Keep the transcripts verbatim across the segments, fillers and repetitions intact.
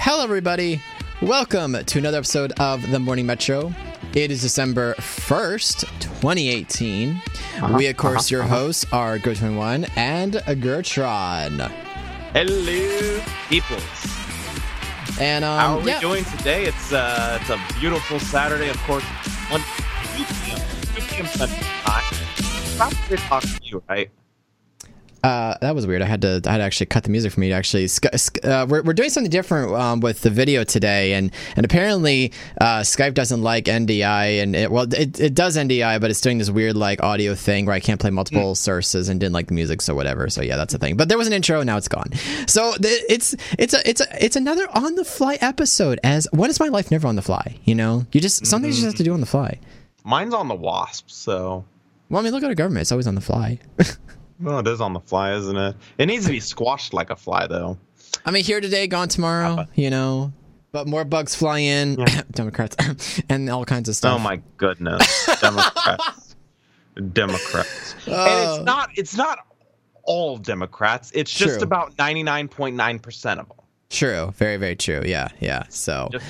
Hello everybody, welcome to another episode of The Morning Metro. It is December first, twenty eighteen. Uh-huh, we of course uh-huh, your uh-huh. hosts are Gurttron and Gurttron. Hello peoples. And um, how are we yeah. doing today? It's uh, it's a beautiful Saturday, of course. one p.m. Central Time. Probably talking to you, right? Uh, that was weird. I had to. I had to actually cut the music for me to actually. Uh, we're we're doing something different um, with the video today, and and apparently uh, Skype doesn't like N D I, and it, well, it it does N D I, but it's doing this weird like audio thing where I can't play multiple mm. sources and didn't like the music, so whatever. So yeah, that's the thing. But there was an intro, and now it's gone. So th- it's it's a it's a it's another on the fly episode. As what is my life never on the fly? You know, you just some mm-hmm. things you just have to do on the fly. Mine's on the wasp. So well, I mean, look at our government; it's always on the fly. Well, it is on the fly, isn't it? It needs to be squashed like a fly, though. I mean, here today, gone tomorrow, you know. But more bugs fly in, yeah. Democrats, and all kinds of stuff. Oh, my goodness. Democrats. Democrats. Uh, and it's not, it's not all Democrats. It's just true. About ninety-nine point nine percent of them. True. Very, very true. Yeah, yeah. So... Just-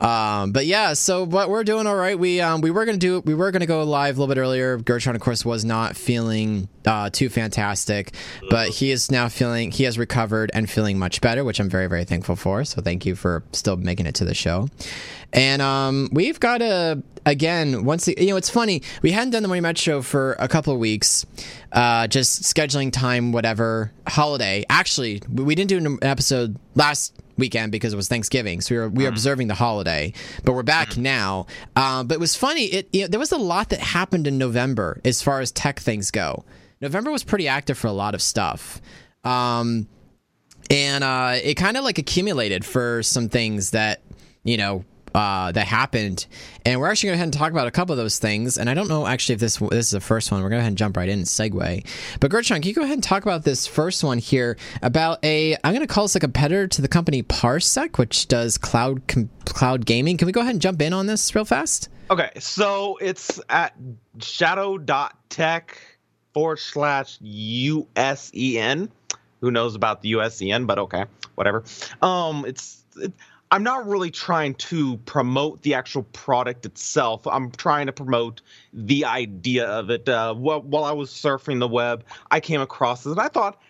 Um, but yeah, so what we're doing, all right. We um, we were gonna do, we were gonna go live a little bit earlier. Gurttron, of course, was not feeling uh, too fantastic, but he is now feeling, he has recovered and feeling much better, which I'm very, very thankful for. So thank you for still making it to the show. And um, we've got a again once the, you know, it's funny, we hadn't done the Morning Metro for a couple of weeks, uh, just scheduling time, whatever holiday. Actually, we didn't do an episode last weekend because it was Thanksgiving, so we were we were mm. observing the holiday, but we're back mm. now. Um, but it was funny. It you know, there was a lot that happened in November as far as tech things go. November was pretty active for a lot of stuff, um, and uh, it kind of like accumulated for some things that you know uh, that happened. And we're actually going to go ahead and talk about a couple of those things. And I don't know actually if this this is the first one. We're going to go ahead and jump right in and segue. But Gurttron, can you go ahead and talk about this first one here about a, I'm going to call this a competitor to the company Parsec, which does cloud com, cloud gaming. Can we go ahead and jump in on this real fast? Okay, so it's at Shadow.tech forward slash U S E N. Who knows about the U S E N, but okay, whatever. Um, it's... It, I'm not really trying to promote the actual product itself. I'm trying to promote the idea of it. Uh, while, while I was surfing the web, I came across this, and I thought,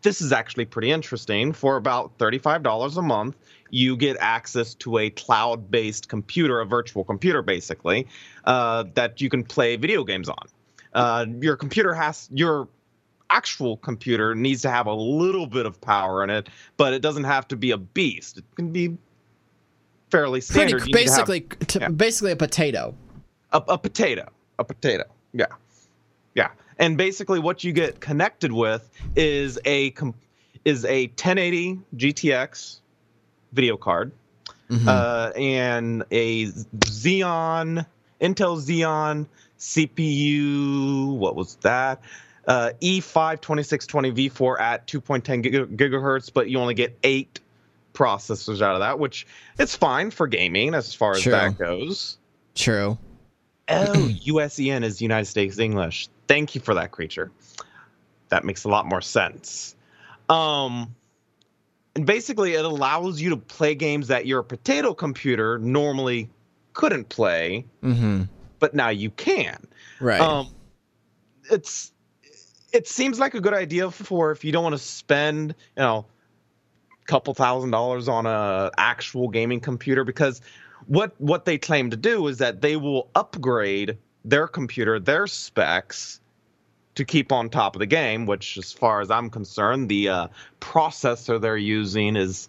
this is actually pretty interesting. For about thirty-five dollars a month, you get access to a cloud-based computer, a virtual computer, basically, uh, that you can play video games on. Uh, your computer has – your actual computer needs to have a little bit of power in it, but it doesn't have to be a beast. It can be – fairly standard. Pretty, basically, have, t- yeah. basically a potato. A, a potato. A potato. Yeah, yeah. And basically, what you get connected with is a is a ten eighty G T X video card, mm-hmm. uh, and a Xeon Intel Xeon C P U. What was that? Uh, E five twenty-six twenty V four at two point one zero gig- gigahertz, but you only get eight processors out of that, which it's fine for gaming as far as true. That goes. True. Oh, U S E N is United States English. Thank you for that, creature. That makes a lot more sense. Um, and basically, it allows you to play games that your potato computer normally couldn't play, mm-hmm. but now you can. Right. Um, it's it seems like a good idea for if you don't want to spend, you know, couple thousand dollars on a actual gaming computer, because what what they claim to do is that they will upgrade their computer, their specs, to keep on top of the game, which as far as I'm concerned, the uh, processor they're using is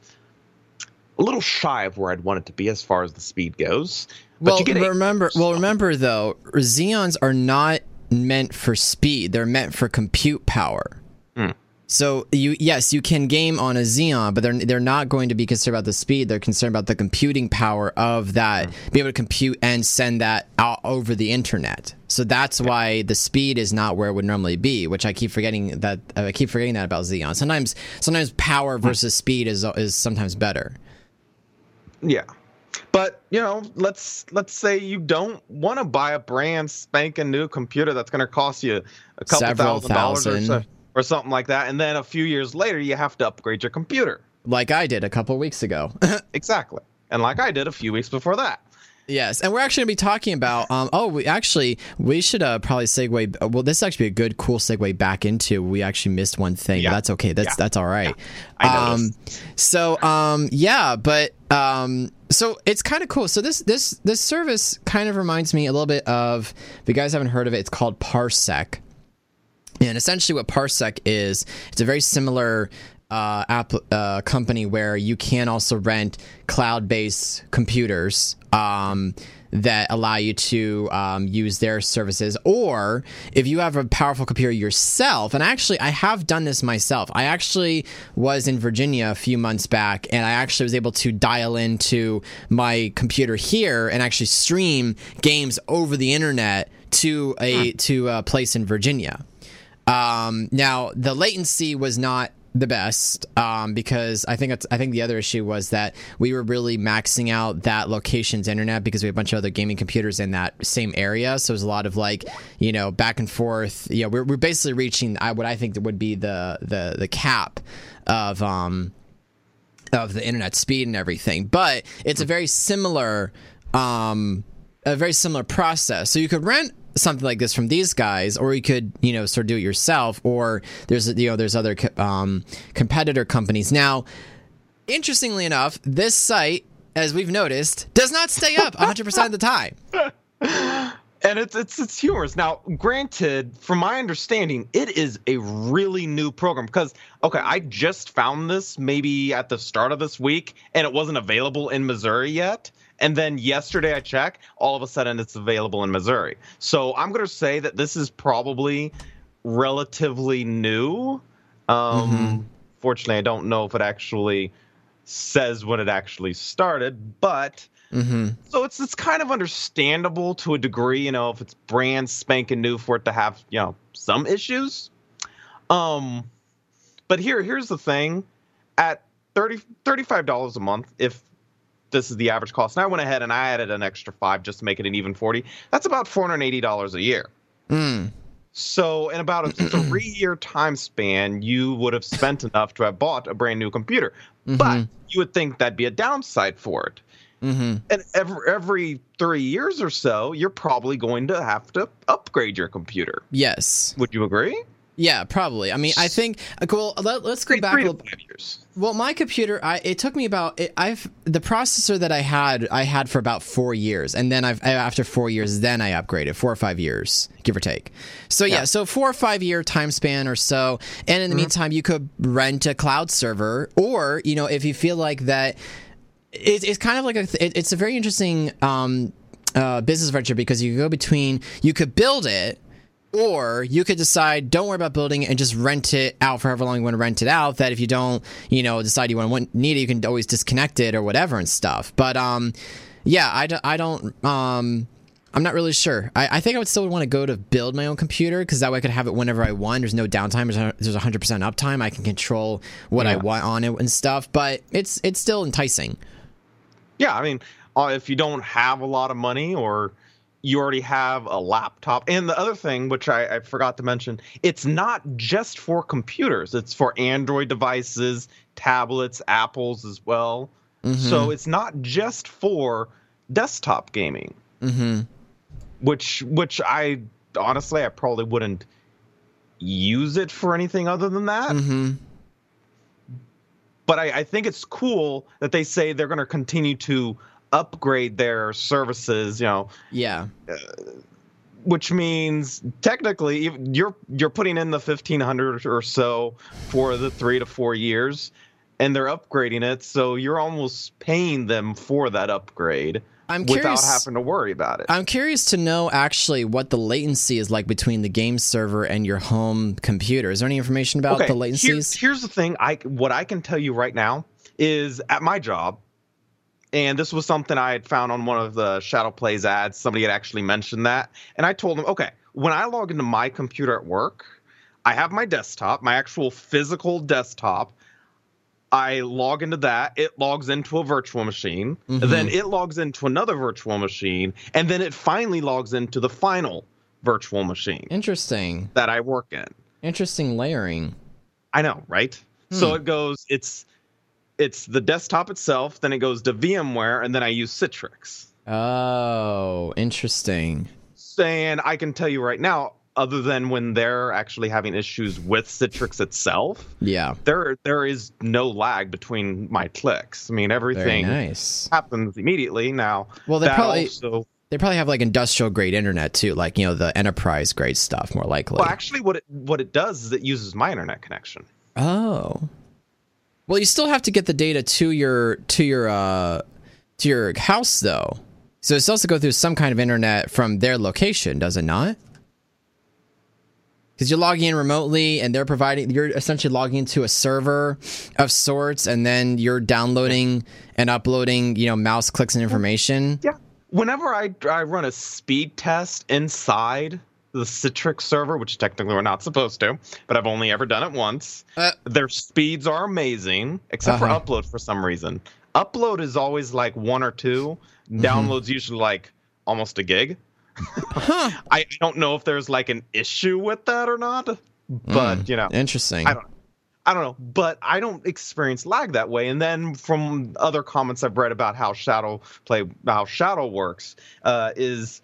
a little shy of where I'd want it to be as far as the speed goes. But well, you get remember, well, remember though, Xeons are not meant for speed. They're meant for compute power. Mm. So you yes you can game on a Xeon, but they're they're not going to be concerned about the speed. They're concerned about the computing power of that, mm. be able to compute and send that out over the internet. So that's okay. why the speed is not where it would normally be, which I keep forgetting that uh, I keep forgetting that about Xeon. Sometimes sometimes power versus speed is is sometimes better. Yeah, but you know, let's let's say you don't want to buy a brand spanking new computer that's going to cost you a couple Several thousand dollars thousand. Or, so, or something like that, and then a few years later you have to upgrade your computer. Like I did a couple weeks ago. Exactly. And like I did a few weeks before that. Yes, and we're actually going to be talking about, um, oh, we actually, we should uh, probably segue, well, this would actually be a good, cool segue back into, we actually missed one thing, yeah. but that's okay, that's yeah. that's all right. Yeah. I um, so, um, yeah, but, um, so it's kind of cool. So this, this, this service kind of reminds me a little bit of, if you guys haven't heard of it, it's called Parsec. And essentially what Parsec is, it's a very similar uh, app, uh, company where you can also rent cloud-based computers Um, that allow you to um, use their services, or if you have a powerful computer yourself. And actually, I have done this myself. I actually was in Virginia a few months back, and I actually was able to dial into my computer here and actually stream games over the internet to a to a place in Virginia. Um, now, the latency was not the best, um, because I think it's, I think the other issue was that we were really maxing out that location's internet because we had a bunch of other gaming computers in that same area. So there's a lot of like, you know, back and forth. Yeah, you know, we're we're basically reaching what I think would be the the the cap of um of the internet speed and everything. But it's a very similar um a very similar process. So you could rent something like this from these guys, or you could, you know, sort of do it yourself, or there's, you know, there's other um, competitor companies. Now, interestingly enough, this site, as we've noticed, does not stay up one hundred percent of the time. And it's, it's, it's humorous. Now, granted, from my understanding, it is a really new program because, okay, I just found this maybe at the start of this week, and it wasn't available in Missouri yet. And then yesterday I checked, all of a sudden it's available in Missouri. So I'm going to say that this is probably relatively new. Um, mm-hmm. Fortunately, I don't know if it actually says when it actually started, but mm-hmm. so it's it's kind of understandable to a degree, you know, if it's brand spanking new for it to have, you know, some issues. Um, but here here's the thing. At thirty, thirty-five dollars a month, if this is the average cost, and I went ahead and I added an extra five just to make it an even forty. That's about four hundred eighty dollars a year. Mm. So in about a three-year time span, you would have spent enough to have bought a brand new computer. Mm-hmm. But you would think that'd be a downside for it. Mm-hmm. And every, every three years or so, you're probably going to have to upgrade your computer. Yes. Would you agree? Yeah, probably. I mean, I think. Well, let, let's go three, back. Three to five years. Well, my computer, I it took me about. It, I've the processor that I had, I had for about four years, and then I've after four years, then I upgraded four or five years, give or take. So yeah, yeah so four or five year time span or so, and in the mm-hmm. meantime, you could rent a cloud server, or you know, if you feel like that, it, it's kind of like a. It, it's a very interesting um, uh, business venture because you go between. You could build it. Or you could decide, don't worry about building it and just rent it out for however long you want to rent it out. That if you don't, you know, decide you want to need it, you can always disconnect it or whatever and stuff. But um, yeah, I, I don't, um, I'm not really sure. I, I think I would still want to go to build my own computer because that way I could have it whenever I want. There's no downtime. There's one hundred percent uptime. I can control what yeah. I want on it and stuff. But it's it's still enticing. Yeah, I mean, uh, if you don't have a lot of money or you already have a laptop. And the other thing, which I, I forgot to mention, it's not just for computers. It's for Android devices, tablets, Apples as well. Mm-hmm. So it's not just for desktop gaming, mm-hmm. which which I honestly, I probably wouldn't use it for anything other than that. Mm-hmm. But I, I think it's cool that they say they're going to continue to upgrade their services, you know. Yeah. Uh, which means technically you're you're putting in the fifteen hundred or so for the three to four years, and they're upgrading it, so you're almost paying them for that upgrade. I'm curious, without having to worry about it. I'm curious to know actually what the latency is like between the game server and your home computer. Is there any information about okay, the latencies? Here's, here's the thing. I what I can tell you right now is at my job. And this was something I had found on one of the Shadow Plays ads. Somebody had actually mentioned that. And I told them, okay, when I log into my computer at work, I have my desktop, my actual physical desktop. I log into that. It logs into a virtual machine. Mm-hmm. Then it logs into another virtual machine. And then it finally logs into the final virtual machine. Interesting. That I work in. Interesting layering. I know, right? Hmm. So it goes, it's it's the desktop itself. Then it goes to VMware. And then I use Citrix. Oh, interesting. And I can tell you right now, other than when they're actually having issues with Citrix itself, yeah, there there is no lag between my clicks. I mean, everything nice. happens immediately now. Well, they probably also, they probably have like industrial grade internet too, like, you know, the enterprise grade stuff more likely. Well, actually, what it what it does is it uses my internet connection. Oh, well, you still have to get the data to your to your uh, to your house though. So it's also go through some kind of internet from their location, does it not? Because you're logging in remotely, and they're providing. You're essentially logging into a server of sorts, and then you're downloading and uploading, you know, mouse clicks and information. Yeah. Whenever I I run a speed test inside the Citrix server, which technically we're not supposed to, but I've only ever done it once. Uh, Their speeds are amazing, except uh-huh. for upload for some reason. Upload is always like one or two. Mm-hmm. Download's usually like almost a gig. Huh. I don't know if there's like an issue with that or not, but mm, you know, interesting. I don't, I don't know, but I don't experience lag that way. And then from other comments I've read about how Shadow play, how Shadow works, uh, is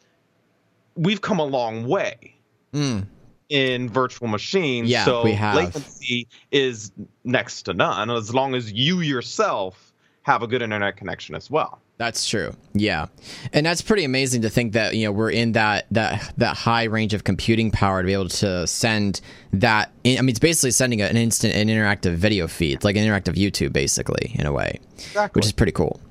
we've come a long way mm. in virtual machines. Yeah, so we have. Latency is next to none as long as you yourself have a good internet connection as well. That's true. Yeah. And that's pretty amazing to think that, you know, we're in that that that high range of computing power to be able to send that. In, I mean, it's basically sending an instant an interactive video feed, like an interactive YouTube, basically, in a way, exactly. Which is pretty cool.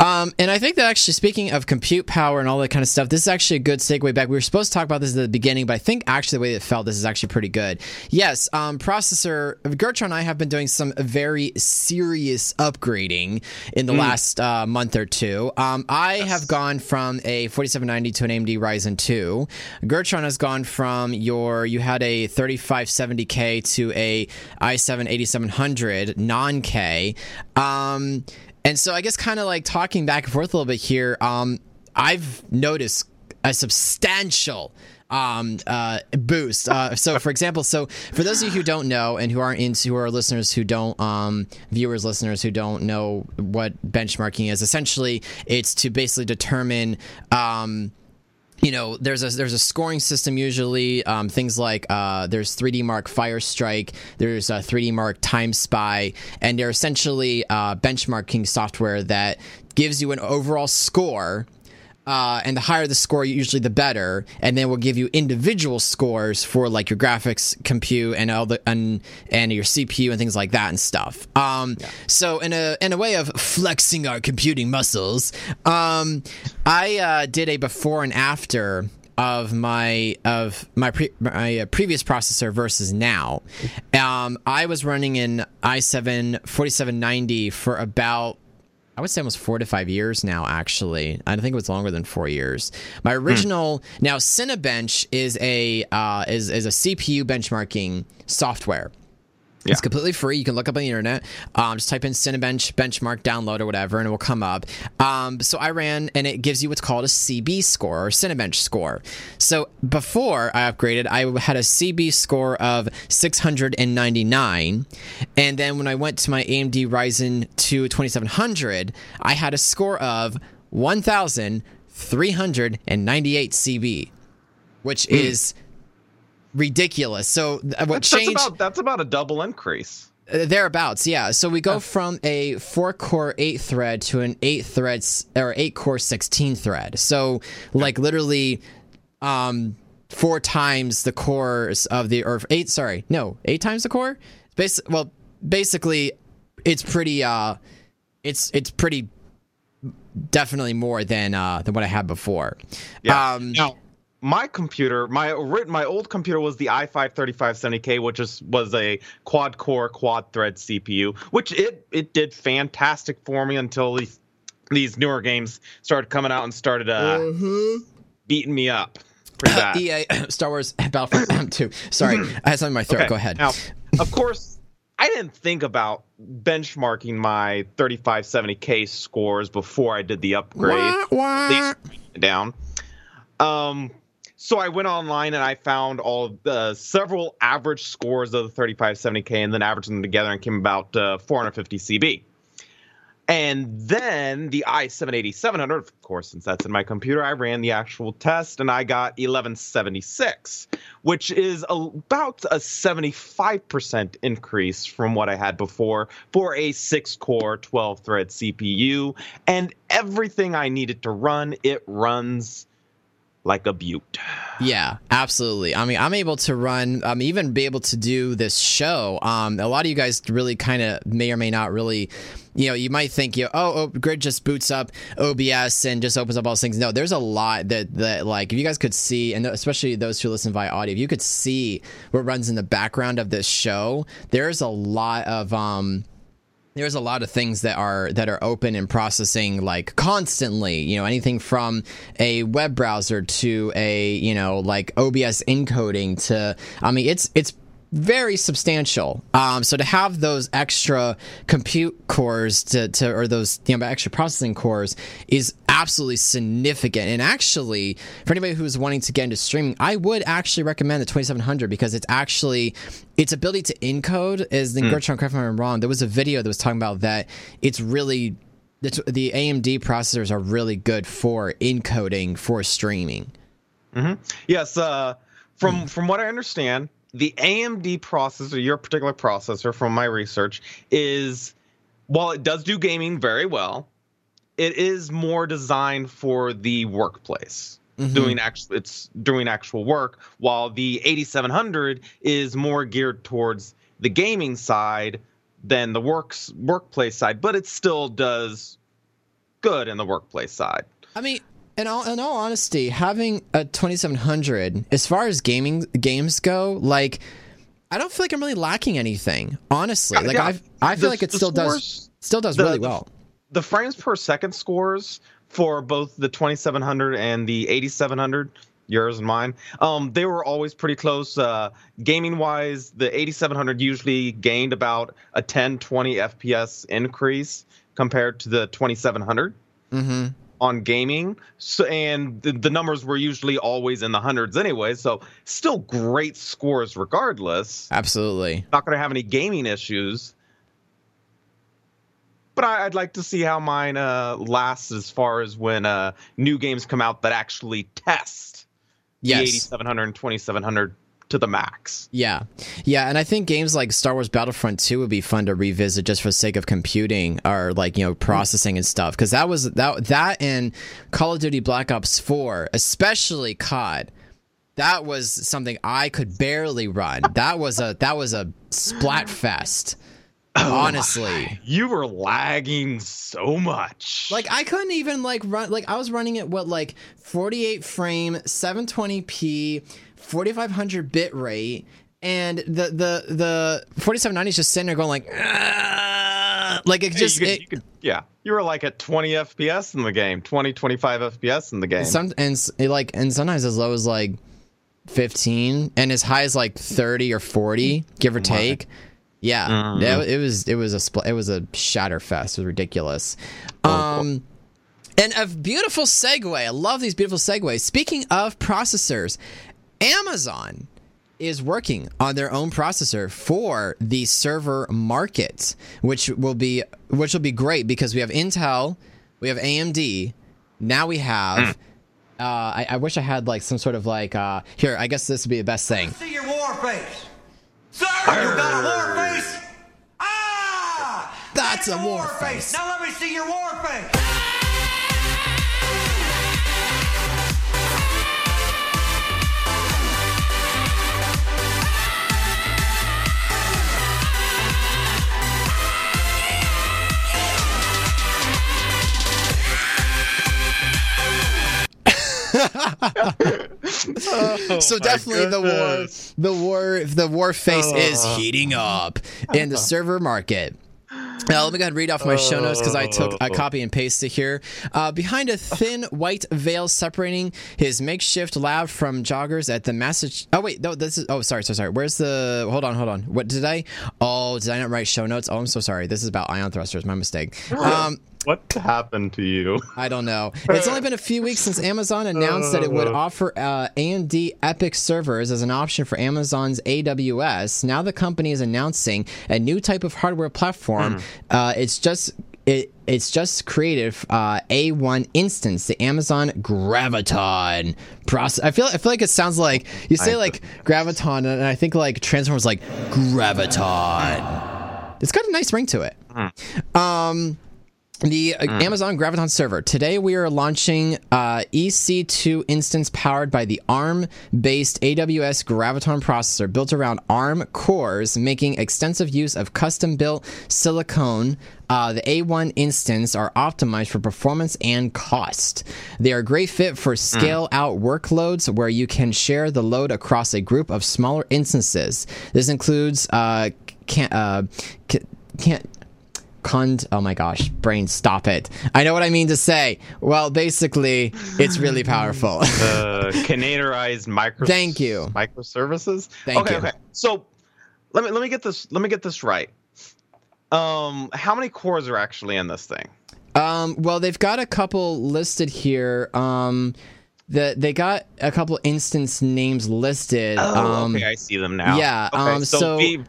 Um, and I think that actually, speaking of compute power and all that kind of stuff, this is actually a good segue back. We were supposed to talk about this at the beginning, but I think actually the way it felt, this is actually pretty good. Yes, um, processor, Gurttron and I have been doing some very serious upgrading in the mm. last uh, month or two. Um, I yes. have gone from a forty-seven ninety to an A M D Ryzen two. Gurttron has gone from your, you had a thirty-five seventy K to a i seven eighty-seven hundred non-K. Um, and so I guess kind of like talking back and forth a little bit here, um, I've noticed a substantial um, uh, boost. Uh, so for example, so for those of you who don't know and who aren't into, who are listeners who don't, um, viewers, listeners who don't know what benchmarking is, essentially it's to basically determine, um, you know, there's a there's a scoring system usually. Um, things like uh, there's three D Mark Fire Strike, there's a three D Mark Time Spy, and they're essentially uh, benchmarking software that gives you an overall score. Uh, and the higher the score, usually the better. And then we'll give you individual scores for like your graphics, compute, and all the and, and your C P U and things like that and stuff. Um, yeah. So in a in a way of flexing our computing muscles, um, I uh, did a before and after of my of my pre, my previous processor versus now. Um, I was running an i seven forty-seven ninety for about, I would say almost four to five years now, actually. I think it was longer than four years. My original hmm. now Cinebench is a uh, is is a C P U benchmarking software. Yeah. It's completely free. You can look up on the internet. Um, just type in Cinebench benchmark download or whatever, and it will come up. Um, so I ran, and it gives you what's called a C B score or Cinebench score. So before I upgraded, I had a C B score of six hundred ninety-nine, and then when I went to my A M D Ryzen two twenty-seven hundred, I had a score of one thousand three hundred ninety-eight C B, which mm. is ridiculous. So what that's, changed? That's about, that's about a double increase. Uh, thereabouts, yeah. So we go oh. from a four-core eight-thread to an eight-thread or eight-core sixteen-thread. So like literally, um, four times the cores of the or eight. Sorry, no, eight times the core. Bas- well, basically, it's pretty. Uh, it's it's pretty definitely more than uh, than what I had before. Yeah. Um, no. My computer, my my old computer was the i five thirty-five seventy K, which is, was a quad-core, quad-thread C P U, which it, it did fantastic for me until these, these newer games started coming out and started uh, mm-hmm. beating me up. E A, Star Wars Battlefront two. Sorry, I had something in my throat. Okay. Go ahead. Now, of course, I didn't think about benchmarking my thirty-five seventy K scores before I did the upgrade. Wah, wah. At least down. Um, so I went online and I found all the several average scores of the thirty-five seventy K and then averaged them together and came about uh, four hundred fifty C B. And then the i seven eighty-seven hundred, of course, since that's in my computer, I ran the actual test and I got eleven seventy-six, which is about a seventy-five percent increase from what I had before for a six-core, twelve-thread C P U. And everything I needed to run, it runs like a beaut. Yeah, absolutely. I mean, I'm able to run, um, even be able to do this show. Um, a lot of you guys really kind of may or may not really, you know, you might think, you know, oh, oh, Grid just boots up O B S and just opens up all those things. No, there's a lot that, that like, if you guys could see, and especially those who listen via audio, if you could see what runs in the background of this show, there's a lot of, um, there's a lot of things that are that are open and processing like constantly, you know, anything from a web browser to a, you know, like O B S encoding to, I mean, it's it's very substantial. Um, so to have those extra compute cores to, to or those you know, extra processing cores is absolutely significant. And actually, for anybody who's wanting to get into streaming, I would actually recommend the twenty-seven hundred because it's actually its ability to encode is. Then mm. Gurttron, correct me if I'm wrong. There was a video that was talking about that. It's really it's, the A M D processors are really good for encoding for streaming. Mm-hmm. Yes, uh, from mm. from what I understand. The A M D processor, your particular processor from my research, is, while it does do gaming very well, it is more designed for the workplace, mm-hmm. doing actual, it's doing actual work, while the eighty-seven hundred is more geared towards the gaming side than the works workplace side, but it still does good in the workplace side. I mean... In all, in all honesty, having a twenty-seven hundred, as far as gaming games go, like, I don't feel like I'm really lacking anything, honestly. Yeah, like, yeah. I've, I feel the, like it still scores, does still does the, really well. The, the frames per second scores for both the twenty-seven hundred and the eighty-seven hundred, yours and mine, um, they were always pretty close. Uh, gaming-wise, the eighty-seven hundred usually gained about a ten, twenty F P S increase compared to the twenty-seven hundred. Mm-hmm. On gaming, so and the, the numbers were usually always in the hundreds anyway, so still great scores regardless. Absolutely. Not going to have any gaming issues. But I, I'd like to see how mine uh, lasts as far as when uh, new games come out that actually test yes. the eighty-seven hundred and twenty-seven hundred to the max. Yeah. Yeah, and I think games like Star Wars Battlefront two would be fun to revisit just for the sake of computing or like, you know, processing and stuff, cuz that was that that and Call of Duty Black Ops four, especially C O D. That was something I could barely run. That was a that was a splat fest. Honestly, you were lagging so much. Like I couldn't even like run. Like I was running at what like forty-eight frame, seven twenty p, forty-five hundred bit rate, and the the the forty-seven ninety is just sitting there going like, Aah! Like it just you could, it, you could, yeah. You were like at twenty F P S in the game, twenty, twenty-five F P S in the game. Some and it like and sometimes as low as like fifteen and as high as like thirty or forty, give or take. Right. Yeah, mm. it, it was it was a spl- it was a shatter fest. It was ridiculous, um, and a beautiful segue. I love these beautiful segues. Speaking of processors, Amazon is working on their own processor for the server market, which will be which will be great because we have Intel, we have A M D, now we have. Mm. Uh, I, I wish I had like some sort of like uh, here. I guess this would be the best thing. See your war face. Sir, you got a war face? Ah! That's, that's a war, war face. face. Now let me see your war face. oh, so definitely the war, the war, the war face oh. is heating up in the server market. Now, let me go ahead and read off my show notes because I took I copy and paste it here. Uh, behind a thin white veil separating his makeshift lab from joggers at the Massachusetts. Oh wait, no, this is. Oh, sorry, so sorry. Where's the? Hold on, hold on. What did I? Oh, did I not write show notes? Oh, I'm so sorry. This is about ion thrusters. My mistake. Um, what happened to you? I don't know. It's only been a few weeks since Amazon announced that it would offer uh, A M D EPYC servers as an option for Amazon's A W S. Now the company is announcing a new type of hardware platform. Mm. Uh, it's just it, it's just created uh, A one instance, the Amazon Graviton process. I feel I feel like it sounds like you say I, like Graviton, and I think like Transformers like Graviton. It's got a nice ring to it. Mm. Um. The mm. Amazon Graviton server. Today we are launching uh, E C two instance powered by the ARM-based A W S Graviton processor built around ARM cores, making extensive use of custom-built silicon. Uh, the A one instance are optimized for performance and cost. They are a great fit for scale-out mm. workloads where you can share the load across a group of smaller instances. This includes... Uh, can't... Uh, can't Cond- oh my gosh, brain, stop it. I know what I mean to say. Well, basically, it's really powerful. uh, Containerized micro- Thank you. microservices? Thank okay, you. Okay, okay. So let me let me get this let me get this right. Um, how many cores are actually in this thing? Um, well, they've got a couple listed here. Um, the they got a couple instance names listed. Oh, um, okay, I see them now. Yeah. Okay, um, so. so be-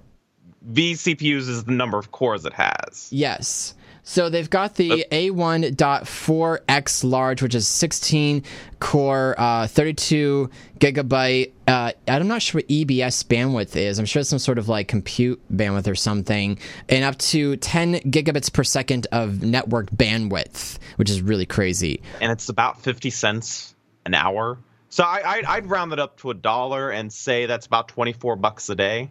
vCPUs is the number of cores it has. Yes. So they've got the A one point four X large, which is sixteen core, uh, thirty-two gigabyte. Uh, I'm not sure what E B S bandwidth is. I'm sure it's some sort of like compute bandwidth or something. And up to ten gigabits per second of network bandwidth, which is really crazy. And it's about fifty cents an hour. So I, I'd round it up to a dollar and say that's about twenty-four bucks a day.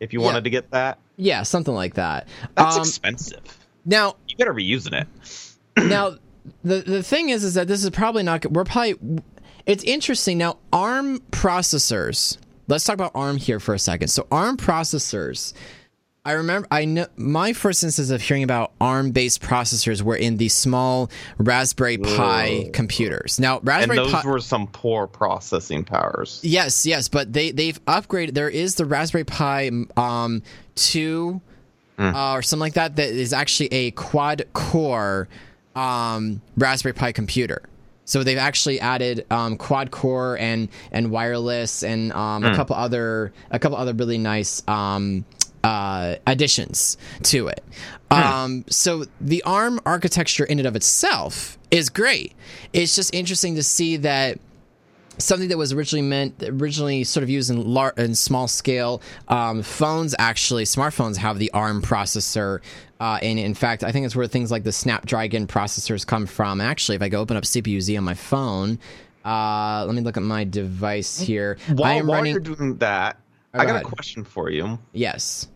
If you wanted yeah. to get that. Yeah, something like that. That's um, expensive. Now you gotta be using it. Now the the thing is is that this is probably not we're probably it's interesting. Now ARM processors. Let's talk about ARM here for a second. So ARM processors. I remember I know my first instance of hearing about ARM-based processors were in the small Raspberry Pi Whoa. computers. Now, Raspberry and those Pi, were some poor processing powers. Yes, yes, but they they've upgraded. There is the Raspberry Pi um, two mm. uh, or something like that that is actually a quad core um, Raspberry Pi computer. So they've actually added um, quad core and and wireless and um, mm. a couple other a couple other really nice. Um, Uh, additions to it. Um, hmm. So the ARM architecture in and of itself is great. It's just interesting to see that something that was originally meant, originally sort of used in, lar- in small scale, um, phones actually, smartphones have the ARM processor. Uh, and in fact, I think it's where things like the Snapdragon processors come from. Actually, if I go open up C P U-Z on my phone, uh, let me look at my device here. While, I am while running- you're doing that, I got a question for you. Yes.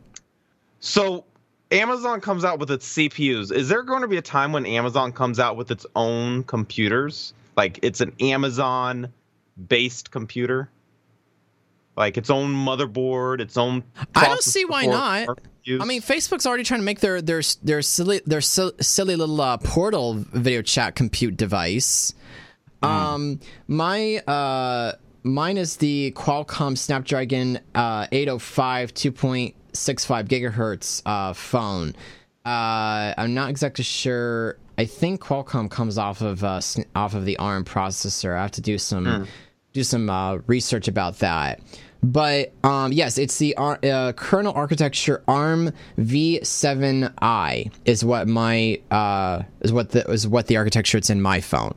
So Amazon comes out with its C P Us. Is there going to be a time when Amazon comes out with its own computers? Like it's an Amazon-based computer? Like its own motherboard, its own... I don't see why not. I mean, Facebook's already trying to make their their their silly, their silly little uh, portal video chat compute device. Mm. Um, my... Uh, Mine is the Qualcomm Snapdragon uh, eight oh five two point six five gigahertz uh, phone. Uh, I'm not exactly sure. I think Qualcomm comes off of uh, off of the ARM processor. I have to do some mm. do some uh, research about that. But um, yes, it's the uh, kernel architecture ARM v seven i is what my uh, is what the is what the architecture it's in my phone.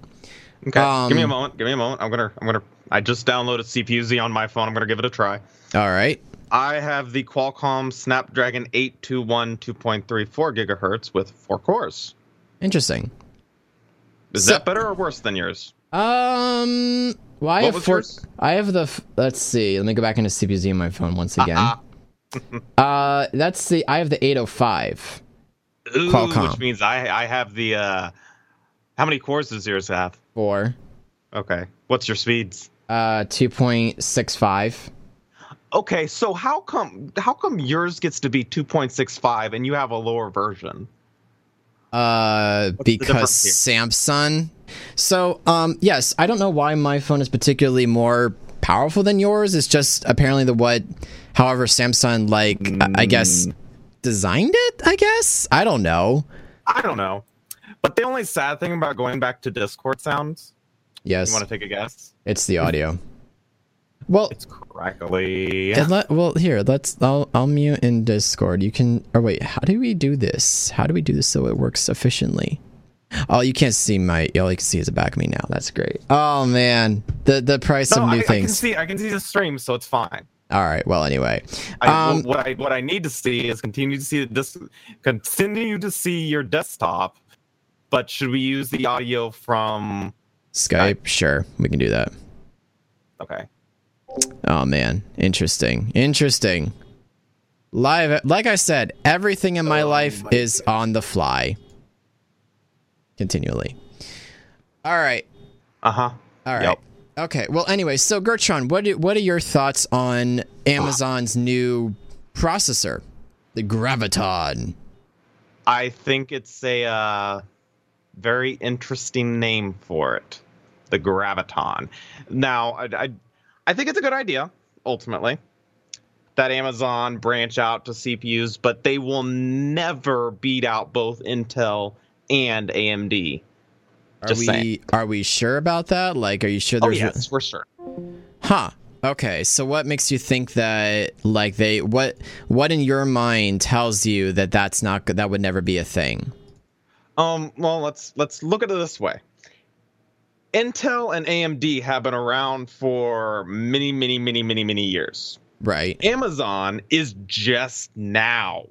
Okay, um, give me a moment. Give me a moment. I'm gonna I'm gonna. I just downloaded C P U-Z on my phone. I'm going to give it a try. All right. I have the Qualcomm Snapdragon eight twenty-one two point three four gigahertz with four cores. Interesting. Is so, that better or worse than yours? Um, well, I what have four. Yours? I have the. Let's see. Let me go back into C P U-Z on my phone once again. Uh-uh. uh, that's the. I have the eight oh five Ooh, Qualcomm, which means I I have the. Uh, how many cores does yours have? Four. Okay. What's your speeds? Uh, two point six five Okay, so how come how come yours gets to be two point six five and you have a lower version? uh, because Samsung. So, um, yes, I don't know why my phone is particularly more powerful than yours. It's just apparently the what, however, Samsung, like, mm. I guess, designed it, I guess? I don't know. I don't know. But the only sad thing about going back to Discord sounds... Yes. You want to take a guess? It's the audio. Well... It's crackly. Let, well, here, let's... I'll, I'll mute in Discord. You can... Or wait, how do we do this? How do we do this so it works efficiently? Oh, you can't see my... All you can see is the back of me now. That's great. Oh, man. The the price no, of new I, things. I can, see, I can see the stream, so it's fine. All right. Well, anyway. I, um, what, I, what I need to see is continue to see this, continue to see your desktop. But should we use the audio from Skype? Skype? Sure, we can do that. Okay. Oh man, interesting, interesting. Live, like I said, everything in my oh, life my is God. on the fly, continually. All right. Uh huh. All right. Yep. Okay. Well, anyway, so Gurttron, what do, what are your thoughts on Amazon's ah. new processor, the Graviton? I think it's a. Uh... Very interesting name for it, the Graviton. Now, I, I, I think it's a good idea, ultimately, that Amazon branch out to C P Us, but they will never beat out both Intel and A M D. Are Just we saying. Are we sure about that? Like, are you sure? There's oh yes, a... we're sure. Huh. Okay. So, what makes you think that? Like, they what? What in your mind tells you that that's not that would never be a thing? Um, well, let's let's look at it this way. Intel and A M D have been around for many, many, many, many, many years. Right. Amazon is just now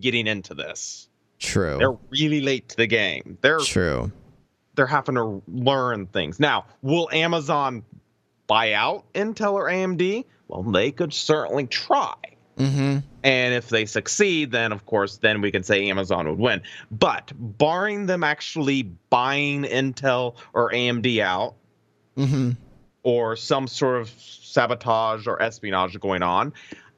getting into this. True. They're really late to the game. They're True. They're having to learn things. Now, will Amazon buy out Intel or A M D? Well, they could certainly try. Mm-hmm. And if they succeed, then, of course, then we can say Amazon would win. But barring them actually buying Intel or A M D out mm-hmm. or some sort of sabotage or espionage going on,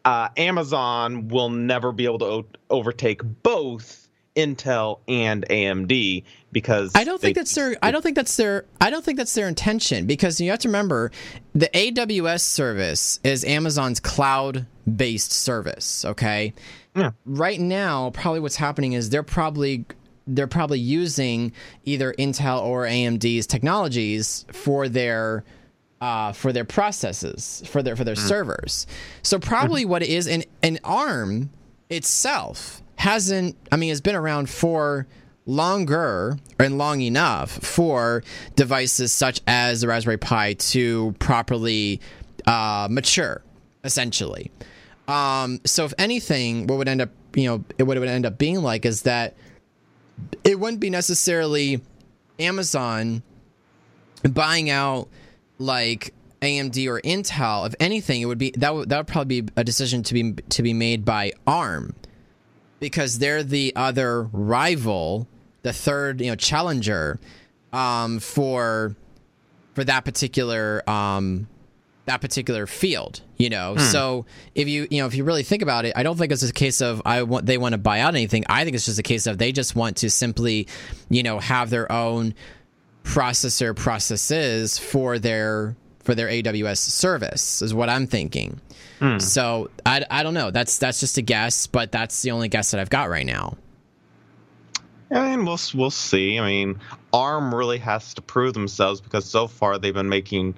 uh, Amazon will never be able to o- overtake both Intel and A M D because I don't think they, that's their I don't think that's their I don't think that's their intention, because you have to remember the A W S service is Amazon's cloud based service, okay? Yeah. Right now, probably what's happening is they're probably they're probably using either Intel or A M D's technologies for their uh, for their processes, for their for their mm. servers. So probably what it is in an ARM itself hasn't I mean it's been around for longer and long enough for devices such as the Raspberry Pi to properly uh, mature, essentially. Um, so if anything, what would end up, you know, it would, it would end up being like is that it wouldn't be necessarily Amazon buying out like A M D or Intel. If anything, it would be that would, that would probably be a decision to be to be made by ARM, because they're the other rival, the third, you know, challenger um, for for that particular um, that particular field. You know, hmm. so if you you know if you really think about it, I don't think it's a case of I want they want to buy out anything. I think it's just a case of they just want to simply, you know, have their own processor processes for their for their A W S service is what I'm thinking. Hmm. So I, I don't know. That's that's just a guess, but that's the only guess that I've got right now. I mean, we'll we'll see. I mean, ARM really has to prove themselves because so far they've been making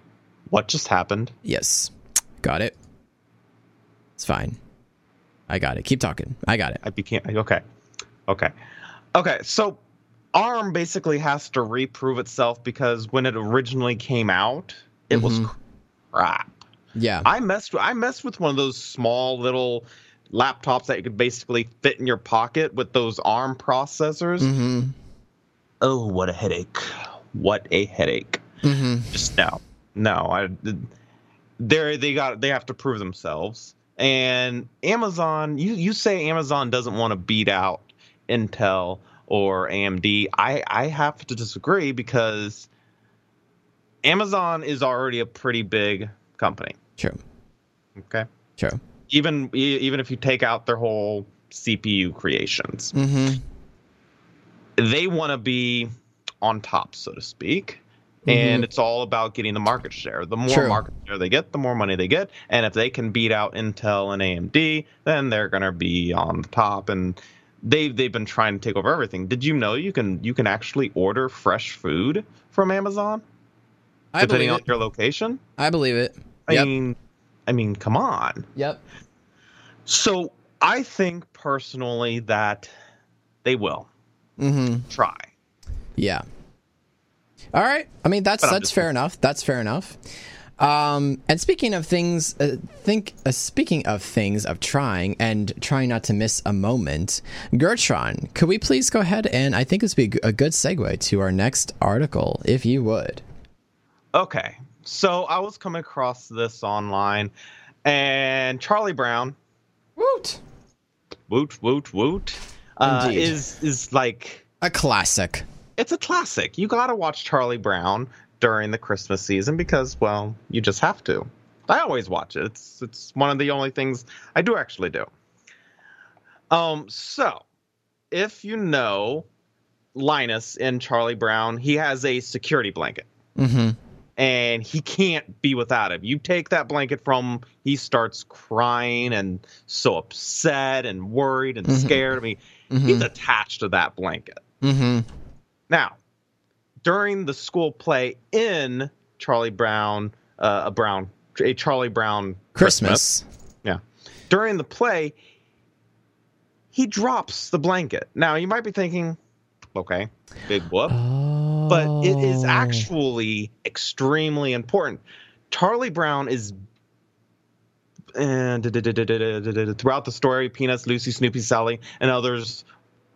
what just happened. Yes. Got it. It's fine. I got it. Keep talking. I got it. I became okay. Okay. Okay. So ARM basically has to reprove itself because when it originally came out, it mm-hmm. was crap. Yeah. I messed I messed with one of those small little laptops that you could basically fit in your pocket with those ARM processors. Mm-hmm. Oh, what a headache. What a headache. Mm-hmm. Just no. No. I They they got they have to prove themselves, and Amazon. You, you say Amazon doesn't want to beat out Intel or A M D. I, I have to disagree because Amazon is already a pretty big company. True. Okay. True. Even even if you take out their whole C P U creations. Mm-hmm. they want to be on top, so to speak. And mm-hmm. it's all about getting the market share. The more True. market share they get, the more money they get. And if they can beat out Intel and A M D, then they're going to be on the top. And they've, they've been trying to take over everything. Did you know you can you can actually order fresh food from Amazon? I Depending on it. your location? I believe it. I yep. mean, I mean, come on. Yep. So I think personally that they will mm-hmm. try. Yeah. All right. I mean, that's that's fair enough. That's fair enough. Um, and speaking of things, uh, think uh, speaking of things of trying and trying not to miss a moment, Gurttron, could we please go ahead and I think this would be a good segue to our next article, if you would. Okay. So I was coming across this online, and Charlie Brown, woot, woot, woot, woot, uh, is is like a classic. It's a classic. You got to watch Charlie Brown during the Christmas season because, well, you just have to. I always watch it. It's it's one of the only things I do actually do. Um, so if you know Linus in Charlie Brown, he has a security blanket. Mm-hmm. And he can't be without it. You take that blanket from him, he starts crying and so upset and worried and mm-hmm. scared. I mean, mm-hmm. he's attached to that blanket. Mm-hmm. Now, during the school play in Charlie Brown, uh, a Brown, a Charlie Brown Christmas. Christmas, yeah. During the play, he drops the blanket. Now, you might be thinking, okay, big whoop, oh. but it is actually extremely important. Charlie Brown is uh, throughout the story. Peanuts, Lucy, Snoopy, Sally, and others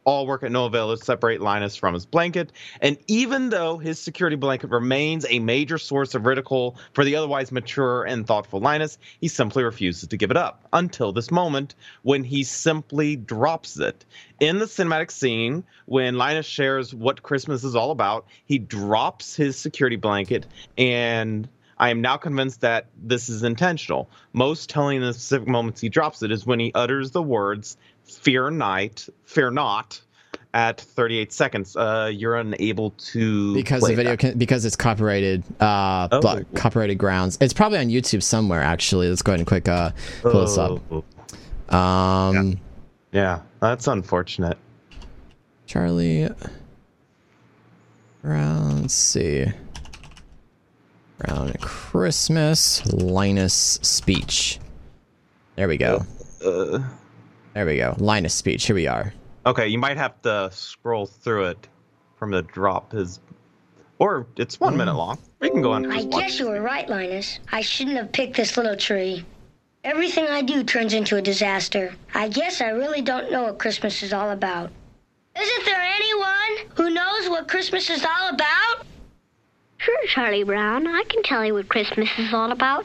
all work at no avail to separate Linus from his blanket. And even though his security blanket remains a major source of ridicule for the otherwise mature and thoughtful Linus, he simply refuses to give it up until this moment when he simply drops it. In the cinematic scene, when Linus shares what Christmas is all about, he drops his security blanket, and I am now convinced that this is intentional. Most telling in the specific moments he drops it is when he utters the words, Fear night, fear not, at thirty-eight seconds. Uh, you're unable to because play the video can, because it's copyrighted, uh, oh. bl- copyrighted grounds. It's probably on YouTube somewhere. Actually, let's go ahead and quick uh, pull oh. this up. Um, yeah. yeah, that's unfortunate. Charlie Brown. Let's see. Brown Christmas Linus speech. There we go. Uh. There we go. Linus speech. Here we are. Okay, you might have to scroll through it from the drop. His, or it's one mm. minute long. We can go on. I guess you were right, Linus. I shouldn't have picked this little tree. Everything I do turns into a disaster. I guess I really don't know what Christmas is all about. Isn't there anyone who knows what Christmas is all about? Sure, Charlie Brown. I can tell you what Christmas is all about.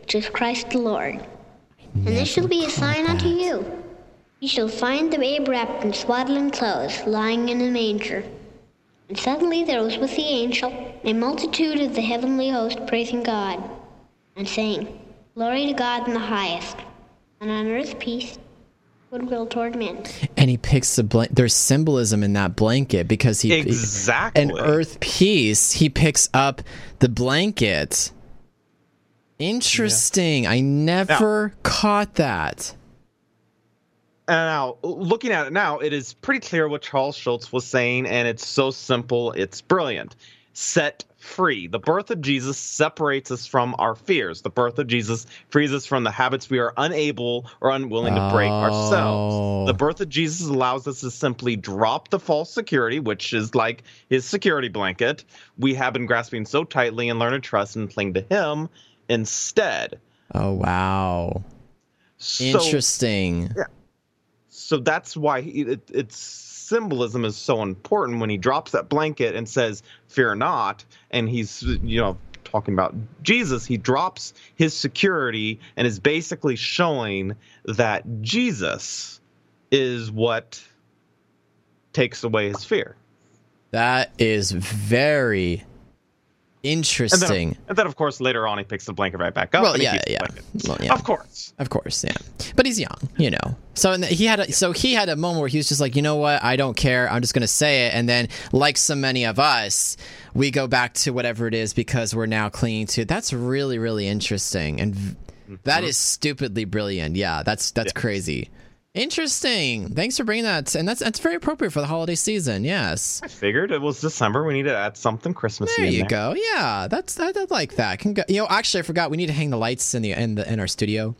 which is Christ the Lord. And this shall be a sign unto you. You shall find the babe wrapped in swaddling clothes, lying in a manger. And suddenly there was with the angel a multitude of the heavenly host praising God, and saying, Glory to God in the highest, and on earth peace, goodwill toward men. And he picks the blanket. There's symbolism in that blanket because he... Exactly. And earth peace, he picks up the blanket. Interesting. Yeah. I never now, caught that. Now, looking at it now, it is pretty clear what Charles Schultz was saying, and it's so simple, it's brilliant. Set free. The birth of Jesus separates us from our fears. The birth of Jesus frees us from the habits we are unable or unwilling oh. to break ourselves. The birth of Jesus allows us to simply drop the false security, which is like his security blanket we have been grasping so tightly, and learn to trust and cling to him instead. Oh wow. Interesting. So, yeah. So that's why he, it, it's symbolism is so important when he drops that blanket and says, "Fear not," and he's, you know, talking about Jesus. He drops his security and is basically showing that Jesus is what takes away his fear. That is very interesting. And then, and then, of course, later on, he picks the blanket right back up. Well, yeah, yeah. Well, yeah. Of course. Of course, yeah. But he's young, you know. So and he had a, so he had a moment where he was just like, you know what? I don't care. I'm just going to say it. And then, like so many of us, we go back to whatever it is because we're now clinging to. That's really, really interesting. And mm-hmm. that is stupidly brilliant. Yeah, that's that's yeah. crazy. Interesting. Thanks for bringing that. And that's that's very appropriate for the holiday season. Yes. I figured it was December. We need to add something Christmassy. There you in there. go. Yeah, that's I, I like that. Go, you know, actually, I forgot we need to hang the lights in the in the in our studio.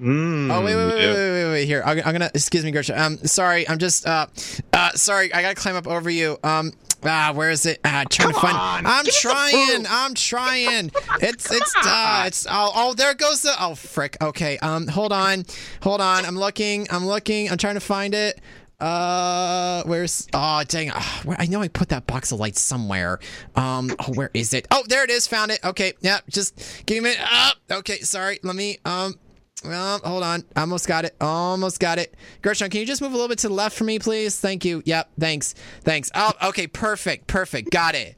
Mm, oh wait, wait, wait, yeah. wait, wait, wait, wait, here. I'm, I'm gonna. Excuse me, Gurttron. Um, sorry. I'm just. Uh, uh, sorry. I gotta climb up over you. Um. Ah, where is it? Ah, trying Come to find. On, I'm, trying, I'm trying. I'm trying. It's it's uh it's oh, oh there goes the oh frick. Okay. Um, hold on, hold on. I'm looking. I'm looking. I'm trying to find it. Uh, where's? Oh dang. Oh, where, I know I put that box of lights somewhere. Um, oh where is it? Oh there it is. Found it. Okay. Yeah. Just give me a minute. Ah, okay. Sorry. Let me. Um. Um, hold on. I almost got it. Almost got it. Gurttron, can you just move a little bit to the left for me, please? Thank you. Yep. Thanks. Thanks. Oh, okay. Perfect. Perfect. Got it.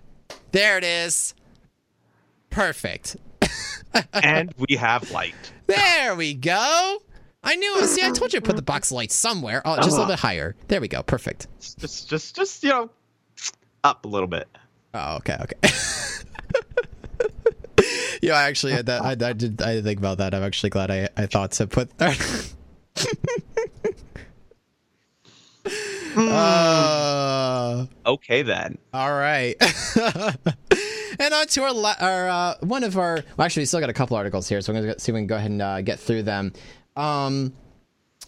There it is. Perfect. And we have light. There we go. I knew it. See, I told you to put the box of light somewhere. Oh, just uh-huh. a little bit higher. There we go. Perfect. Just, just, just, you know, up a little bit. Oh, okay. Okay. Yeah, I actually had that. I, I did. I did think about that. I'm actually glad I, I thought to put that. uh, okay then. All right. And on to our, our uh, one of our. Well, actually, we still got a couple articles here, so I'm gonna see if we can go ahead and uh, get through them. Um,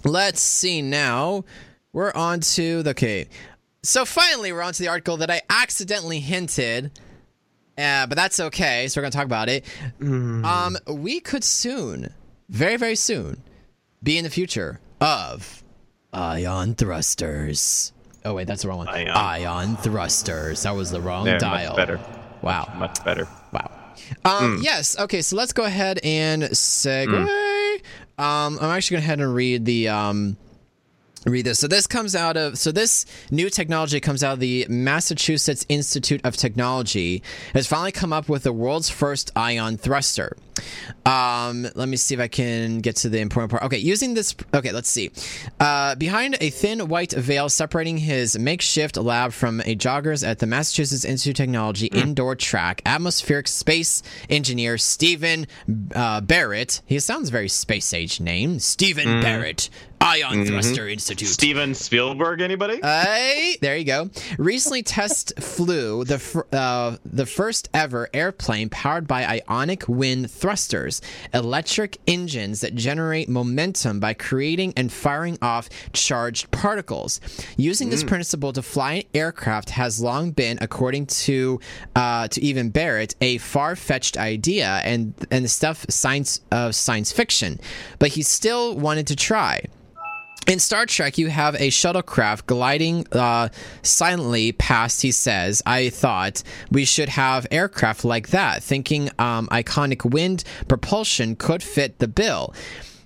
let's see now. We're on to the okay. So finally, we're on to the article that I accidentally hinted. Uh, but that's okay, so we're going to talk about it. Mm. Um, we could soon, very, very soon, be in the future of ion thrusters. Oh, wait, that's the wrong one. Ion, ion thrusters. That was the wrong there, dial. Much better. Wow. Much, much better. Wow. Um, mm. Yes, okay, so let's go ahead and segue. Mm. Um, I'm actually going to head and read the... Um, Read this. So this comes out of so this new technology comes out of the Massachusetts Institute of Technology. Has finally come up with the world's first ion thruster. Um, let me see if I can get to the important part. Okay, using this. Okay, let's see. Uh, behind a thin white veil separating his makeshift lab from a jogger's at the Massachusetts Institute of Technology mm. indoor track, atmospheric space engineer Stephen uh, Barrett. He sounds very space age name. Stephen mm. Barrett. Ion mm-hmm. Thruster Institute. Steven Spielberg, anybody? Hey, there you go. Recently test flew the fr- uh, the first ever airplane powered by ionic wind thrusters, electric engines that generate momentum by creating and firing off charged particles. Using mm. this principle to fly an aircraft has long been, according to uh, to even Barrett, a far-fetched idea and and the stuff science of uh, science fiction, but he still wanted to try. In Star Trek, you have a shuttlecraft gliding uh, silently past, he says. I thought we should have aircraft like that, thinking um, iconic wind propulsion could fit the bill.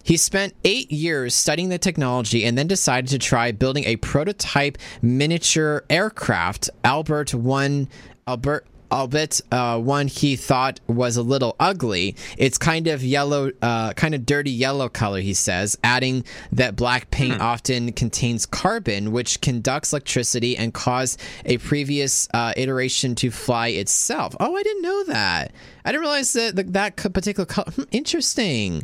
He spent eight years studying the technology and then decided to try building a prototype miniature aircraft, Albert One, Albert... albeit uh, one he thought was a little ugly. It's kind of yellow, uh, kind of dirty yellow color, he says, adding that black paint mm-hmm. often contains carbon, which conducts electricity and caused a previous uh, iteration to fly itself. Oh, I didn't know that. I didn't realize that the, that particular color. Hmm, interesting.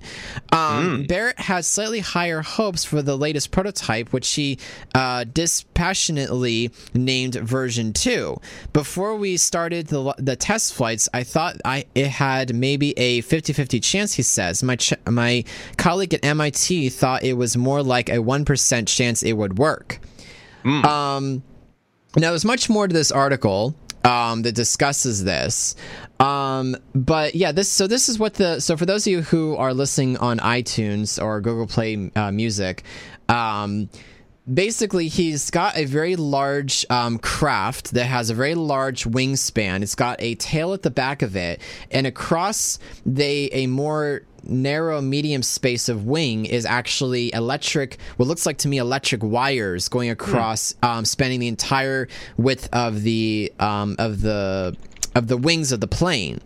Um, mm. Barrett has slightly higher hopes for the latest prototype, which he uh, dispassionately named version two. Before we started the, the test flights, I thought I it had maybe a fifty-fifty chance, he says. My ch- my colleague at M I T thought it was more like a one percent chance it would work. Mm. Um Now, there's much more to this article um, that discusses this. Um, but yeah, this, so this is what the, so for those of you who are listening on iTunes or Google Play uh, Music, um, basically he's got a very large um, craft that has a very large wingspan. It's got a tail at the back of it, and across they, a more narrow medium space of wing is actually electric, what looks like to me electric wires going across, mm. um, spanning the entire width of the um, of the of the wings of the plane.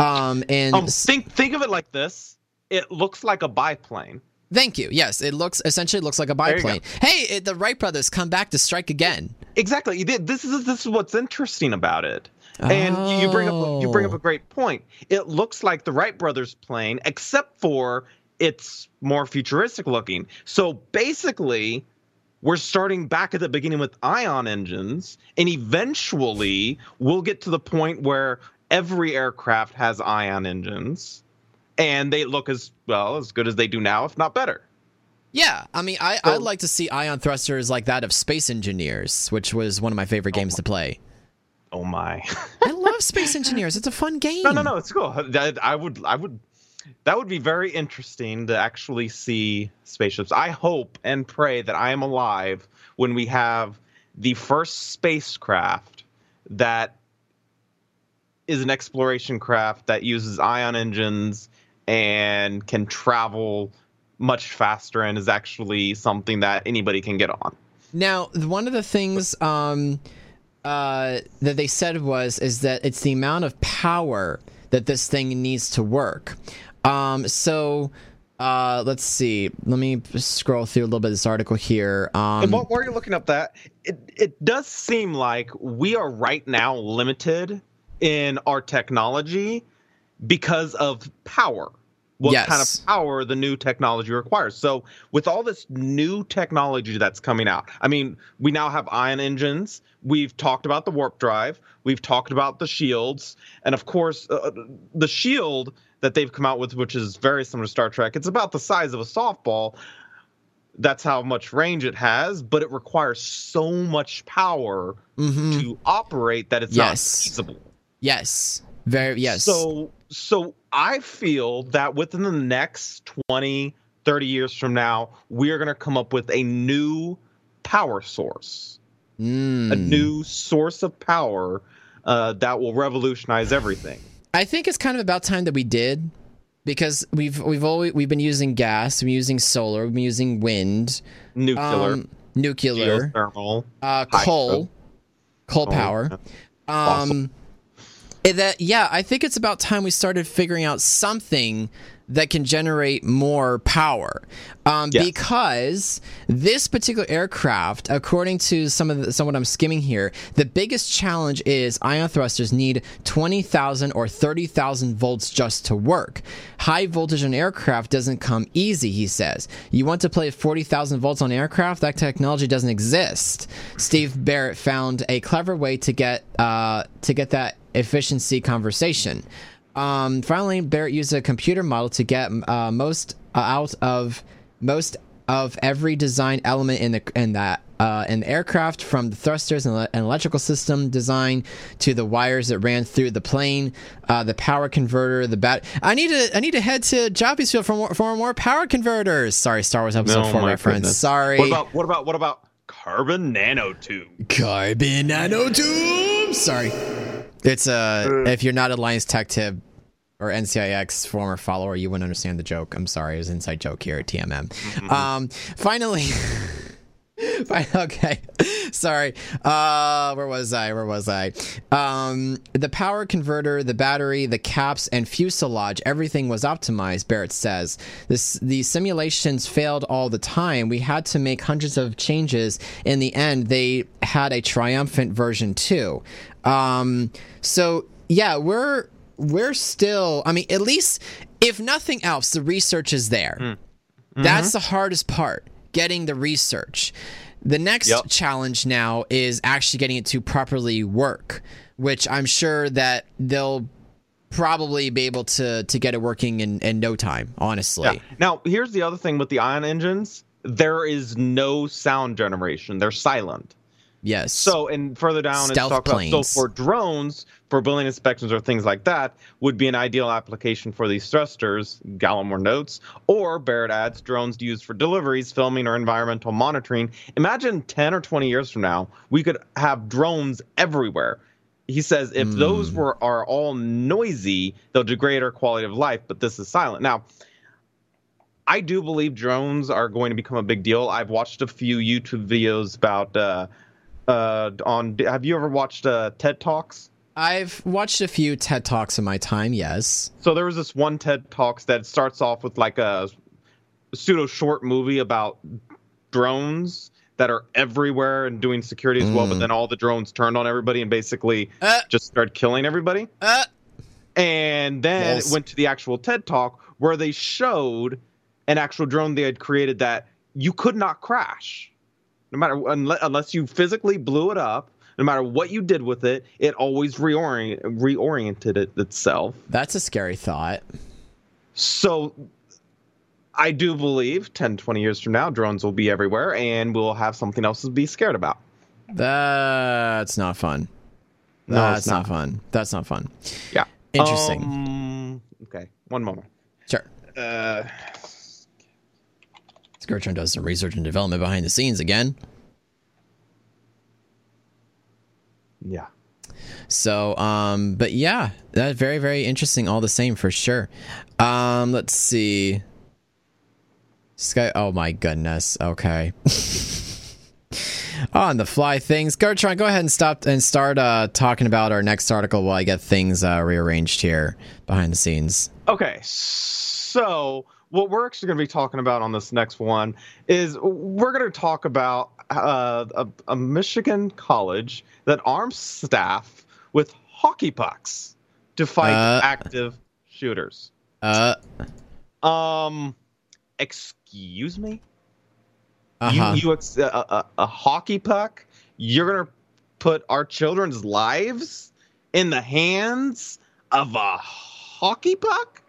Um, and um, think think of it like this: it looks like a biplane. Thank you. Yes, it looks essentially looks like a biplane. Hey, it, the Wright brothers come back to strike again. Exactly. This is this is what's interesting about it. And oh. you bring up you bring up a great point. It looks like the Wright brothers plane, except for it's more futuristic looking. So basically, we're starting back at the beginning with ion engines, and eventually we'll get to the point where every aircraft has ion engines, and they look as well as good as they do now, if not better. Yeah, I mean, I so, I'd like to see ion thrusters like that of Space Engineers, which was one of my favorite oh games my. to play. Oh my! I love Space Engineers. It's a fun game. No, no, no. It's cool. I, I would, I would. That would be very interesting to actually see spaceships. I hope and pray that I am alive when we have the first spacecraft that is an exploration craft that uses ion engines and can travel much faster and is actually something that anybody can get on. Now, one of the things. Um, Uh, that they said was is that it's the amount of power that this thing needs to work. Um, so uh, let's see. Let me scroll through a little bit of this article here. Um, and while you're looking up that, it, it does seem like we are right now limited in our technology because of power. What yes. kind of power the new technology requires. So with all this new technology that's coming out, I mean, we now have ion engines. We've talked about the warp drive. We've talked about the shields. And, of course, uh, the shield that they've come out with, which is very similar to Star Trek, it's about the size of a softball. That's how much range it has, but it requires so much power mm-hmm. to operate that it's yes. not feasible. Yes. Very yes. So so I feel that within the next twenty, thirty years from now, we are going to come up with a new power source, mm. a new source of power uh, that will revolutionize everything. I think it's kind of about time that we did, because we've we've always we've been using gas, we've been using solar, we've been using wind, nuclear, um, nuclear, geothermal, uh, coal, coal, coal power. Yeah. Um, awesome. That, yeah, I think it's about time we started figuring out something that can generate more power. Um, yes. Because this particular aircraft, according to some of the, some of what I'm skimming here, the biggest challenge is ion thrusters need twenty thousand or thirty thousand volts just to work. High voltage on aircraft doesn't come easy, he says. You want to play forty thousand volts on aircraft? That technology doesn't exist. Steve Barrett found a clever way to get uh, to get that efficiency conversation. Um, finally, Barrett used a computer model to get uh, most uh, out of most of every design element in the in that uh, in the aircraft, from the thrusters and, le- and electrical system design to the wires that ran through the plane, uh, the power converter, the bat. I need to I need to head to Jobbiesfield for more, for more power converters. Sorry, Star Wars episode no, four my reference. Goodness. Sorry. What about what about what about carbon nanotube? Carbon nanotube. Sorry. It's a uh, if you're not Alliance Tech Tib or N C I X former follower, you wouldn't understand the joke. I'm sorry, it's an inside joke here at T M M. Mm-hmm. Um, finally, fine, okay, sorry. Uh, where was I? Where was I? Um, the power converter, the battery, the caps, and fuselage, everything was optimized. Barrett says this: the simulations failed all the time. We had to make hundreds of changes. In the end, they had a triumphant version two. Um, so yeah, we're, we're still, I mean, at least if nothing else, the research is there. Mm. Mm-hmm. That's the hardest part, getting the research. The next yep. challenge now is actually getting it to properly work, which I'm sure that they'll probably be able to, to get it working in, in no time, honestly. Yeah. Now, here's the other thing with the ion engines. There is no sound generation. They're silent. Yes. So, and further down, it's talked about, so for drones, for building inspections or things like that, would be an ideal application for these thrusters, Gallimore notes, or Barrett adds, drones used for deliveries, filming, or environmental monitoring. Imagine ten or twenty years from now, we could have drones everywhere. He says if mm. those were are all noisy, they'll degrade our quality of life, but this is silent. Now, I do believe drones are going to become a big deal. I've watched a few YouTube videos about uh, uh, on. Have you ever watched uh, TED Talks? I've watched a few TED Talks in my time, yes. So there was this one TED Talks that starts off with like a pseudo short movie about drones that are everywhere and doing security as mm. well, but then all the drones turned on everybody and basically uh, just started killing everybody. Uh, and then yes. it went to the actual TED Talk where they showed an actual drone they had created that you could not crash. No matter unless you physically blew it up, no matter what you did with it, it always reorient, reoriented it itself. That's a scary thought. So I do believe ten, twenty years from now, drones will be everywhere, and we'll have something else to be scared about. That's not fun. No, That's not. not fun. That's not fun. Yeah. Interesting. Um, okay. One moment. Sure. Uh, Gurttron does some research and development behind the scenes again. Yeah. So, um, but yeah, that's very, very interesting all the same for sure. Um, let's see. Sky. Oh my goodness. Okay. On the fly things. Gurttron, go ahead and stop and start uh, talking about our next article while I get things uh, rearranged here behind the scenes. Okay. So what we're actually going to be talking about on this next one is we're going to talk about uh, a, a Michigan college that arms staff with hockey pucks to fight uh, active shooters. Uh, um, excuse me? Uh-huh. You, you ex- a, a, a hockey puck? You're going to put our children's lives in the hands of a hockey puck?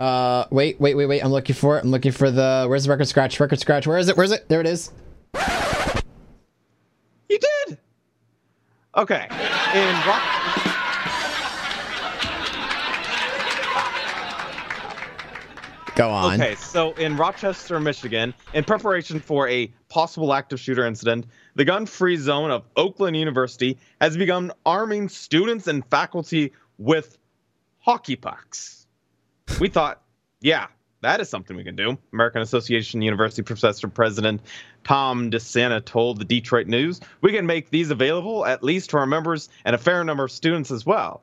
Uh, wait, wait, wait, wait. I'm looking for it. I'm looking for the, where's the record scratch? Record scratch. Where is it? Where is it? There it is. You did. Okay. In rock. Go on. Okay. So in Rochester, Michigan, in preparation for a possible active shooter incident, the gun-free zone of Oakland University has begun arming students and faculty with hockey pucks. We thought, yeah, that is something we can do. American Association University Professor President Tom DeSantis told the Detroit News, we can make these available at least to our members and a fair number of students as well.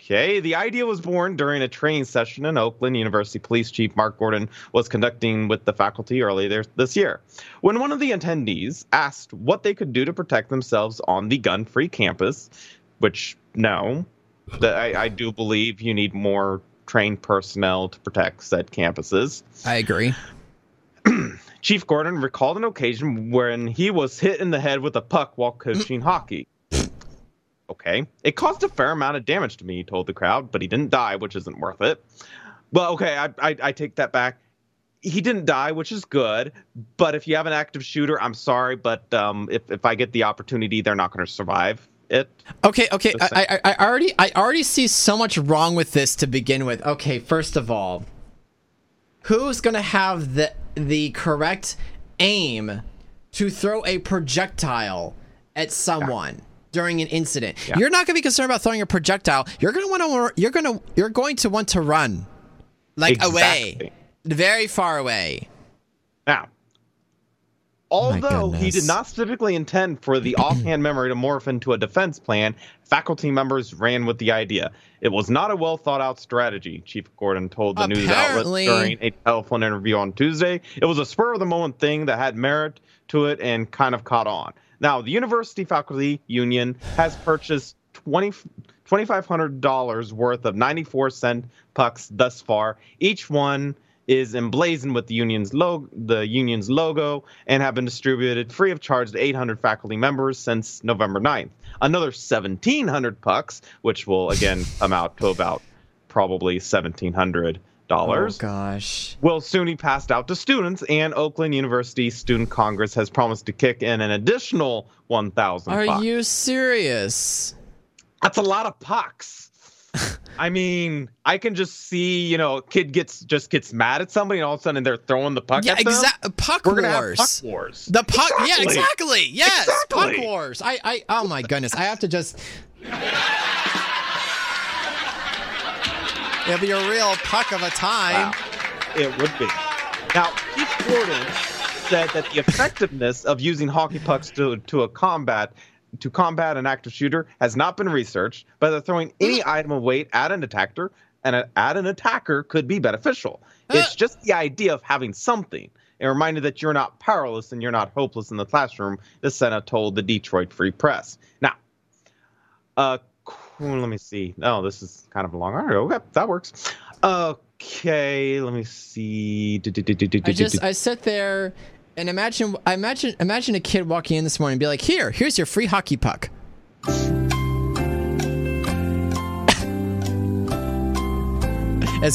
Okay, the idea was born during a training session in Oakland. University Police Chief Mark Gordon was conducting with the faculty earlier this year, when one of the attendees asked what they could do to protect themselves on the gun-free campus, which, no, that I, I do believe you need more trained personnel to protect said campuses. I agree. Chief Gordon recalled an occasion when he was hit in the head with a puck while coaching hockey. Okay. It caused a fair amount of damage to me, he told the crowd, but he didn't die, which isn't worth it. Well, okay, I, I, I take that back. He didn't die, which is good, but if you have an active shooter, I'm sorry, but um, if, if I get the opportunity, they're not going to survive it. Okay, okay. I, I I already I already see so much wrong with this to begin with. Okay, first of all, who's gonna have the the correct aim to throw a projectile at someone yeah. during an incident? Yeah. You're not gonna be concerned about throwing a projectile. You're gonna want to. You're gonna. You're going to want to run, like exactly. away, very far away. Now. Although he did not specifically intend for the offhand memory to morph into a defense plan, faculty members ran with the idea. It was not a well-thought-out strategy, Chief Gordon told the Apparently. news outlet during a telephone interview on Tuesday. It was a spur-of-the-moment thing that had merit to it and kind of caught on. Now, the University Faculty Union has purchased twenty-five hundred dollars worth of ninety-four cent pucks thus far, each one is emblazoned with the union's logo, the union's logo, and have been distributed free of charge to eight hundred faculty members since November ninth. Another seventeen hundred pucks, which will again amount to about probably seventeen hundred dollars dollars. Oh, gosh. Will soon be passed out to students, and Oakland University Student Congress has promised to kick in an additional one thousand. Are bucks. You serious? That's a lot of pucks. I mean, I can just see, you know, kid gets just gets mad at somebody, and all of a sudden they're throwing the puck yeah, at them. Yeah, puck We're gonna wars. Have puck wars. The puck. Exactly. Yeah, exactly. Yes, exactly. Puck wars. I, I. Oh my goodness, I have to just. It'll be a real puck of a time. Wow. It would be. Now, Keith Gordon said that the effectiveness of using hockey pucks to to a combat. to combat an active shooter has not been researched, but that throwing any item of weight at an attacker and a, at an attacker could be beneficial. Uh, it's just the idea of having something. A reminder that you're not powerless and you're not hopeless in the classroom, the Senate told the Detroit Free Press. Now, uh, let me see. Oh, this is kind of a long article. Okay, that works. Okay, let me see. I just, I sit there... And imagine, imagine, imagine a kid walking in this morning and be like, "Here, here's your free hockey puck." As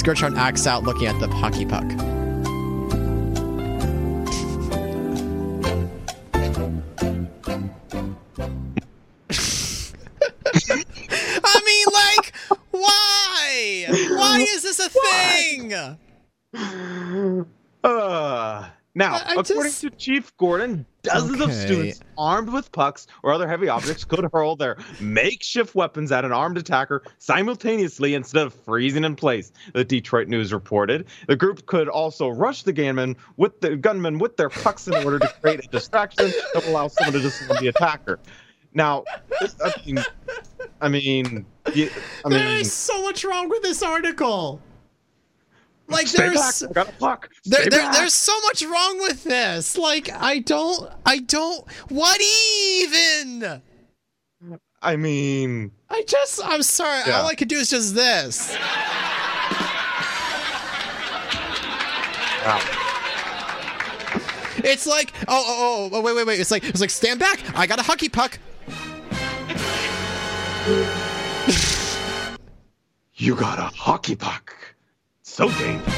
Gurttron acts out, looking at the hockey puck. I mean, like, why? Why is this a thing? Ugh. Now, I according just... to Chief Gordon, dozens okay. of students armed with pucks or other heavy objects could hurl their makeshift weapons at an armed attacker simultaneously instead of freezing in place, the Detroit News reported. The group could also rush the gunman with, the, gunman with their pucks in order to create a distraction that will allow someone to disarm the attacker. Now, this, I mean, I mean, yeah, I mean... There is so much wrong with this article. Like Stay there's there, there, there's so much wrong with this. Like I don't I don't what even? I mean I just I'm sorry, yeah. all I could do is just this. Wow. It's like oh oh oh wait wait wait it's like it's like stand back, I got a hockey puck. You got a hockey puck. So dangerous.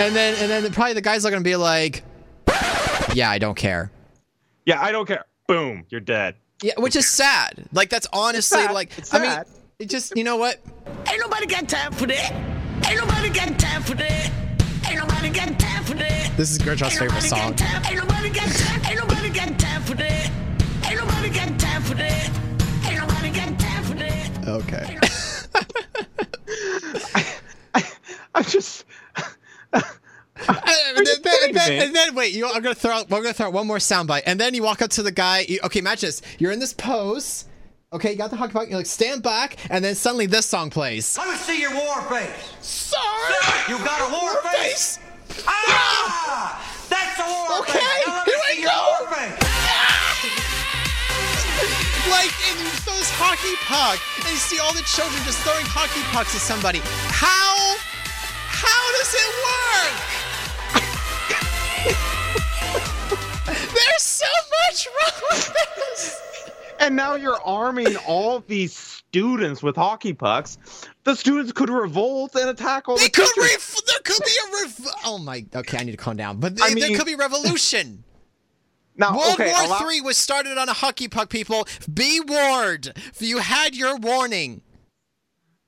And then, and then probably the guys are gonna be like, "Yeah, I don't care." Yeah, I don't care. Boom, you're dead. Yeah, which is sad. Like that's honestly it's like it's I sad. mean, it just you know what? Ain't nobody got time for that. Ain't nobody got time for that. Ain't nobody got time for that. This is Gurttron's favorite song. Ain't nobody got time. Ain't nobody got time for that. Ain't nobody got time for that. Ain't nobody got time for that. Okay. I'm just. Uh, I, then, then, then, and then wait, you know, I'm gonna throw. Out, I'm gonna throw out one more soundbite, and then you walk up to the guy. You, okay, match this. You're in this pose. Okay, you got the hockey puck. You're like, stand back, and then suddenly this song plays. Let me see your war face, sir. You got a war, war face? face. Ah, yeah. That's a war okay, face. Okay, here I go. War face. Ah! Like and you throw this hockey puck, and you see all the children just throwing hockey pucks at somebody. How? How does it work? There's so much wrong with this. And now you're arming all these students with hockey pucks. The students could revolt and attack all they the could teachers. Re- there could be a rev. Oh my. Okay, I need to calm down. But they, I mean, there could be revolution. Now, World okay, War allow- Three was started on a hockey puck. People, be warned. You had your warning.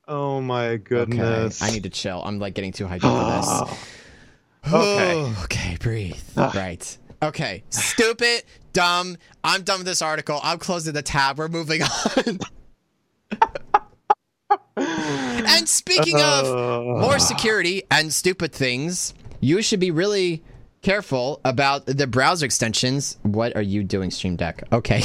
Oh my goodness. Okay. I need to chill. I'm like getting too hyped for this. Okay. Okay, breathe. Right. Okay. Stupid, dumb. I'm done with this article. I'm closing the tab. We're moving on. And speaking of more security and stupid things, you should be really careful about the browser extensions. What are you doing, Stream Deck? Okay.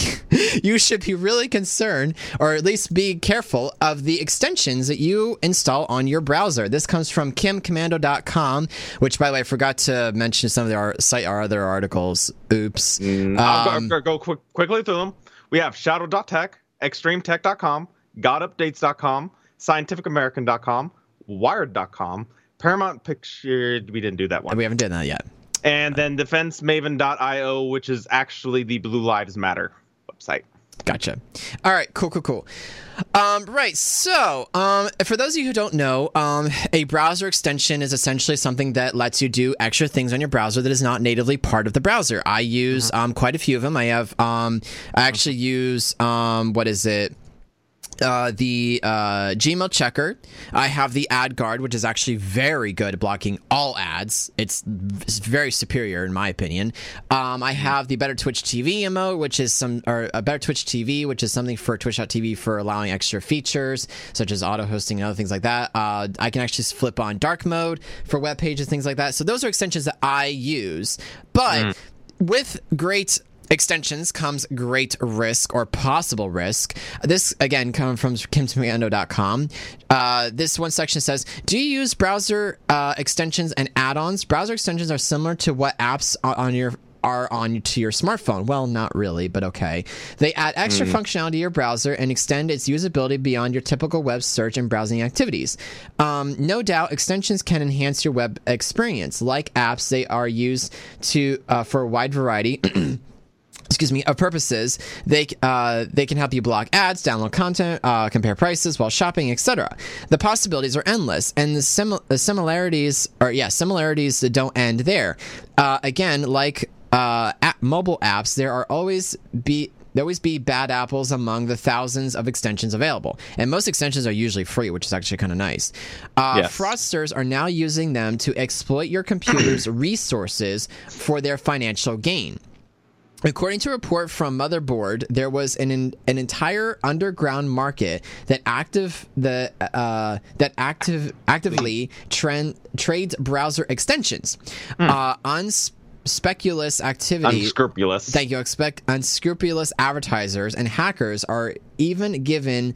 You should be really concerned, or at least be careful of the extensions that you install on your browser. This comes from kim commando dot com, which, by the way, I forgot to mention some of our site our other articles. Oops. Um, I'll go, I'll go quick, quickly through them. We have shadow dot tech, extreme tech dot com, god updates dot com, scientific american dot com, wired dot com, Paramount Picture. We didn't do that one. We haven't done that yet. And then defense maven dot io, which is actually the Blue Lives Matter website. Gotcha. All right, cool, cool, cool. Um, right, so um, for those of you who don't know, um, a browser extension is essentially something that lets you do extra things on your browser that is not natively part of the browser. I use um, quite a few of them. I have, um, I actually use, um, what is it? Uh, the uh, Gmail checker. I have the ad guard, which is actually very good at blocking all ads. It's, it's very superior in my opinion. Um, I have the Better Twitch T V M O, which is some or a Better Twitch T V, which is something for Twitch dot T V for allowing extra features such as auto hosting and other things like that. Uh, I can actually flip on dark mode for web pages, things like that. So those are extensions that I use, but mm. with great extensions comes great risk or possible risk. This, again, comes from kim tomiando dot com. Uh, this one section says, do you use browser uh, extensions and add-ons? Browser extensions are similar to what apps on your are on to your smartphone. Well, not really, but okay. They add extra mm. functionality to your browser and extend its usability beyond your typical web search and browsing activities. Um, no doubt, extensions can enhance your web experience. Like apps, they are used to uh, for a wide variety excuse me, of purposes. They uh, they can help you block ads, download content, uh, compare prices while shopping, et cetera. The possibilities are endless, and the, sim- the similarities are yeah similarities that don't end there. Uh, again, like uh, app- mobile apps, there are always be. There always be bad apples among the thousands of extensions available. And most extensions are usually free, which is actually kind of nice. Uh, yes. Fraudsters are now using them to exploit your computer's resources for their financial gain. According to a report from Motherboard, there was an an entire underground market that active the uh, that active actively trend, trades browser extensions. Mm. Uh, unspeculous activity, unscrupulous. Thank you. Expect unscrupulous advertisers and hackers are even given.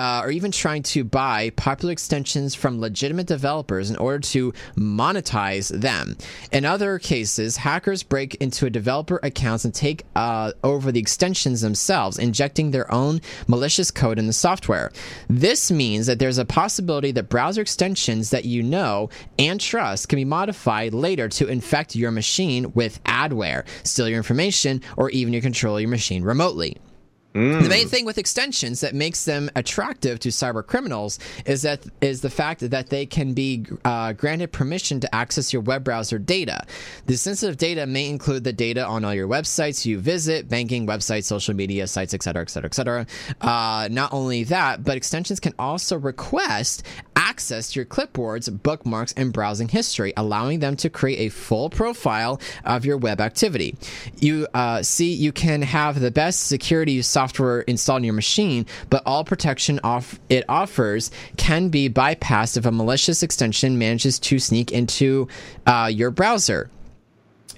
Uh, or even trying to buy popular extensions from legitimate developers in order to monetize them. In other cases, hackers break into a developer accounts and take uh, over the extensions themselves, injecting their own malicious code in the software. This means that there's a possibility that browser extensions that you know and trust can be modified later to infect your machine with adware, steal your information, or even to control your machine remotely. The main thing with extensions that makes them attractive to cyber criminals is that is the fact that they can be uh, granted permission to access your web browser data. The sensitive data may include the data on all your websites you visit, banking websites, social media sites, et cetera, et cetera, et cetera. Uh, not only that, but extensions can also request access to your clipboards, bookmarks, and browsing history, allowing them to create a full profile of your web activity. You uh, see, you can have the best security software. Software installed on your machine, but all protection off it offers can be bypassed if a malicious extension manages to sneak into uh, your browser.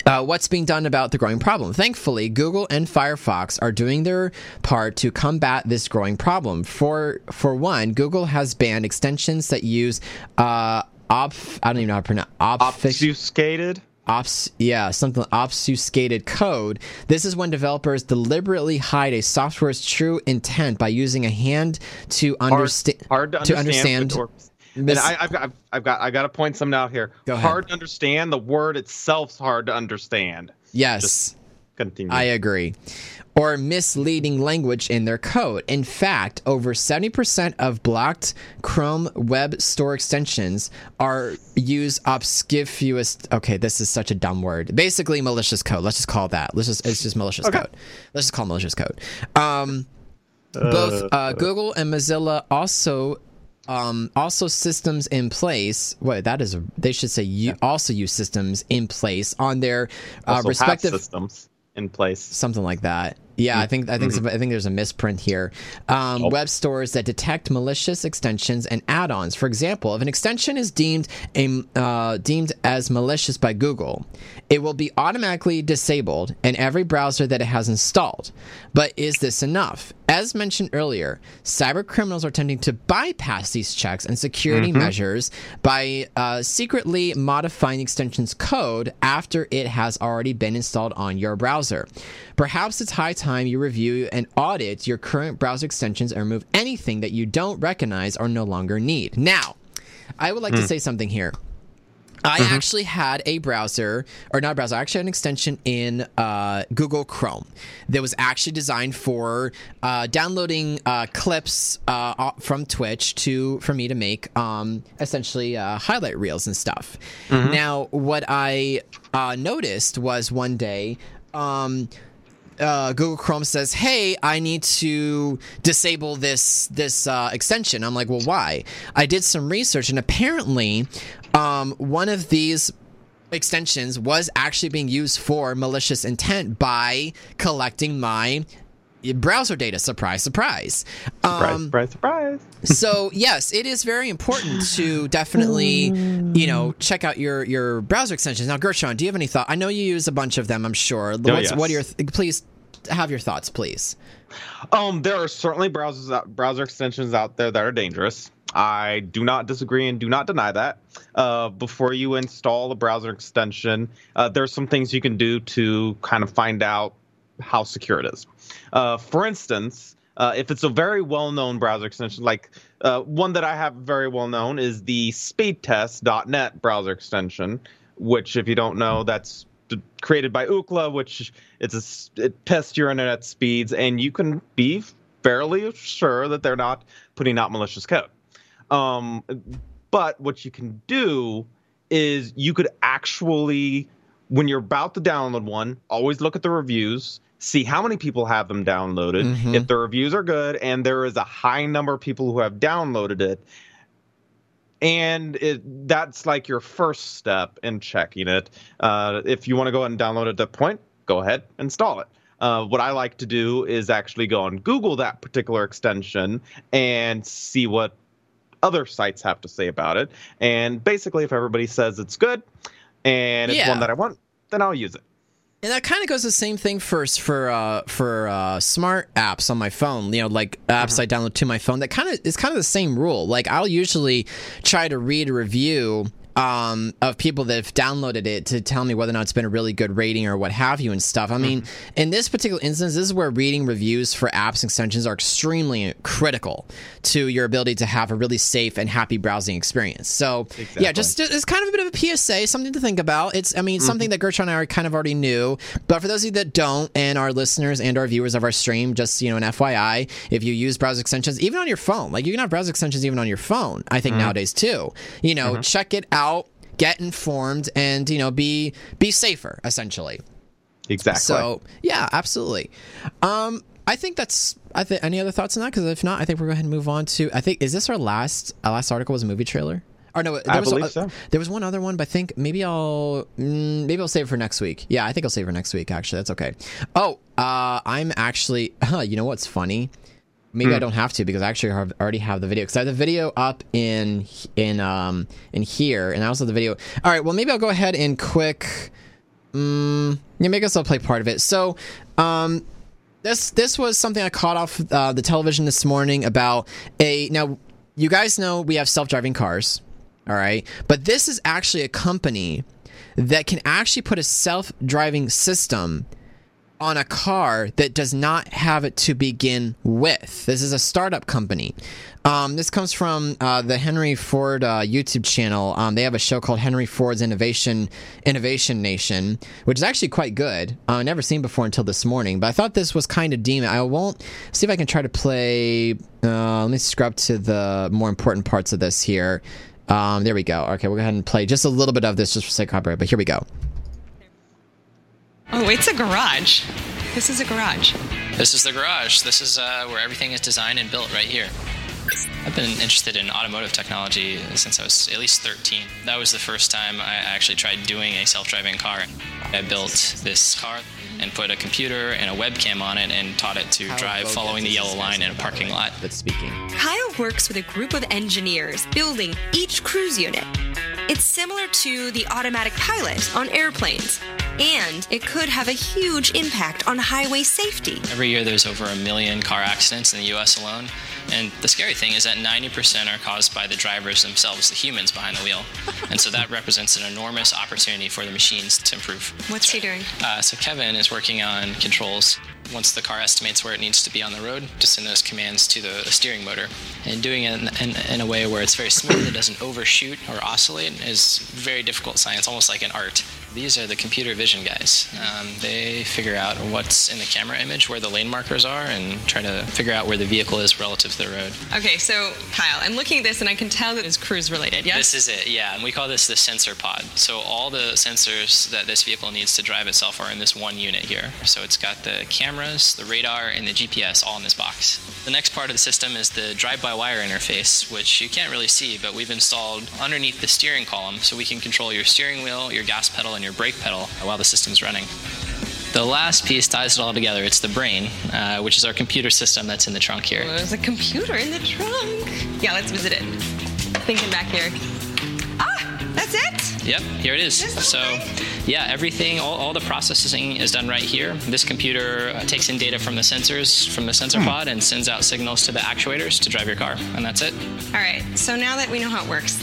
Uh, what's being done about the growing problem? Thankfully, Google and Firefox are doing their part to combat this growing problem. For for one, Google has banned extensions that use uh, ob I don't even know how to pronounce ob- obfuscated. Obs- yeah, something obfuscated code. This is when developers deliberately hide a software's true intent by using a hand to, understa- hard, hard to understand. To understand. Mis- and I, I've got, I've got, I've got to point something out here. Go ahead. Hard to understand. The word itself's hard to understand. Yes. Just continue. I agree. Or misleading language in their code. In fact, over seventy percent of blocked Chrome Web Store extensions are use obscufious. Okay, this is such a dumb word. Basically, malicious code. Let's just call it that. Let's just it's just malicious okay. code. Let's just call it malicious code. Um, uh, both uh, Google and Mozilla also. Um, also, systems in place. Wait, that is. A, they should say you yeah. also use systems in place on their uh, respective systems. In place, something like that. Yeah, mm-hmm. I think I think mm-hmm. I think there's a misprint here. Um, oh. Web stores that detect malicious extensions and add-ons. For example, if an extension is deemed a uh, deemed as malicious by Google, it will be automatically disabled in every browser that it has installed. But is this enough? As mentioned earlier, cyber criminals are attempting to bypass these checks and security mm-hmm. measures by uh, secretly modifying the extension's code after it has already been installed on your browser. Perhaps it's high time you review and audit your current browser extensions and remove anything that you don't recognize or no longer need. Now, I would like mm. to say something here. I mm-hmm. actually had a browser, or not a browser, I actually had an extension in uh, Google Chrome that was actually designed for uh, downloading uh, clips uh, from Twitch to for me to make um, essentially uh, highlight reels and stuff. Mm-hmm. Now, what I uh, noticed was one day um, uh, Google Chrome says, hey, I need to disable this, this uh, extension. I'm like, well, why? I did some research, and apparently... Um, one of these extensions was actually being used for malicious intent by collecting my browser data. Surprise, surprise. Um, surprise, surprise, surprise. So, yes, it is very important to definitely, you know, check out your, your browser extensions. Now, Gurttron, do you have any thought? I know you use a bunch of them, I'm sure. What's, oh, yes. What are your th- please have your thoughts, please. Um, there are certainly browsers out, browser extensions out there that are dangerous. I do not disagree and do not deny that. Uh, before you install a browser extension, uh, there's some things you can do to kind of find out how secure it is. Uh, for instance, uh, if it's a very well-known browser extension, like uh, one that I have very well-known is the speedtest dot net browser extension, which, if you don't know, that's created by Ookla, which it's a, it tests your internet speeds, and you can be fairly sure that they're not putting out malicious code. Um, but what you can do is you could actually, when you're about to download one, always look at the reviews, see how many people have them downloaded. Mm-hmm. If the reviews are good and there is a high number of people who have downloaded it, and it, that's like your first step in checking it. Uh, if you want to go ahead and download it at that point, go ahead and install it. Uh, what I like to do is actually go and Google that particular extension and see what other sites have to say about it, and basically if everybody says it's good and it's yeah. one that I want, then I'll use it. And that kind of goes the same thing first for uh, for uh, smart apps on my phone, you know, like apps mm-hmm. I download to my phone. That kind of is kind of the same rule. Like I'll usually try to read a review um, of people that have downloaded it to tell me whether or not it's been a really good rating or what have you and stuff. I mean, mm-hmm. in this particular instance, this is where reading reviews for apps and extensions are extremely critical to your ability to have a really safe and happy browsing experience. So exactly. yeah, just it's kind of a bit of a P S A, something to think about. It's, I mean, it's mm-hmm. something that Gurttron and I kind of already knew, but for those of you that don't, and our listeners and our viewers of our stream, just, you know, an F Y I, if you use browser extensions, even on your phone, like you can have browser extensions even on your phone, I think mm-hmm. nowadays too, you know, mm-hmm. check it out. out, get informed, and, you know, be be safer, essentially. Exactly. So, yeah, absolutely. Um, I think that's, I think, any other thoughts on that? Because if not, I think we're going to move on to, I think, is this our last, our last article was a movie trailer? Or no, there I was, believe uh, so. There was one other one, but I think maybe I'll, maybe I'll save it for next week. Yeah, I think I'll save it for next week, actually. That's okay. Oh, uh, I'm actually, huh, you know what's funny? Maybe mm. I don't have to because I actually have, already have the video. Because I have the video up in in um in here, and I also have the video. All right, well, maybe I'll go ahead and quick. Um, yeah, maybe I'll play part of it. So, um, this this was something I caught off uh, the television this morning about a. Now, you guys know we have self-driving cars, all right, but this is actually a company that can actually put a self-driving system on a car that does not have it to begin with. This is a startup company. Um, this comes from uh, the Henry Ford uh, YouTube channel. Um, they have a show called Henry Ford's Innovation Innovation Nation, which is actually quite good. Uh, never seen before until this morning, but I thought this was kind of demon. I won't see if I can try to play. Uh, let me scrub to the more important parts of this here. Um, there we go. Okay, we'll go ahead and play just a little bit of this just for sake of copyright. But here we go. Oh, it's a garage. This is a garage. This is the garage. This is uh, where everything is designed and built right here. I've been interested in automotive technology since I was at least thirteen. That was the first time I actually tried doing a self-driving car. I built this car and put a computer and a webcam on it and taught it to Kyle drive Logan following the yellow line in a parking lot. That's speaking. Kyle works with a group of engineers building each Cruise unit. It's similar to the automatic pilot on airplanes, and it could have a huge impact on highway safety. Every year there's over a million car accidents in the U S alone, And the scary thing is that ninety percent are caused by the drivers themselves, the humans behind the wheel. And so that represents an enormous opportunity for the machines to improve. What's he doing? Uh, so Kevin is working on controls. Once the car estimates where it needs to be on the road, to send those commands to the steering motor. And doing it in, in, in a way where it's very smooth, it doesn't overshoot or oscillate, is very difficult science, almost like an art. These are the computer vision guys. Um, they figure out what's in the camera image, where the lane markers are, and try to figure out where the vehicle is relative to the road. Okay, so Kyle, I'm looking at this and I can tell that it's Cruise related, yes? This is it, yeah, and we call this the sensor pod. So all the sensors that this vehicle needs to drive itself are in this one unit here. So it's got the cameras, the radar, and the G P S all in this box. The next part of the system is the drive-by-wire interface, which you can't really see, but we've installed underneath the steering column, so we can control your steering wheel, your gas pedal, and your brake pedal while the system's running. The last piece ties it all together. It's the brain, uh, which is our computer system that's in the trunk here. Oh, there's a computer in the trunk. Yeah, let's visit it. Thinking back here. Ah, that's it? Yep, here it is. So, yeah, everything, all, all the processing is done right here. This computer uh, takes in data from the sensors, from the sensor pod, and sends out signals to the actuators to drive your car, and that's it. All right, so now that we know how it works,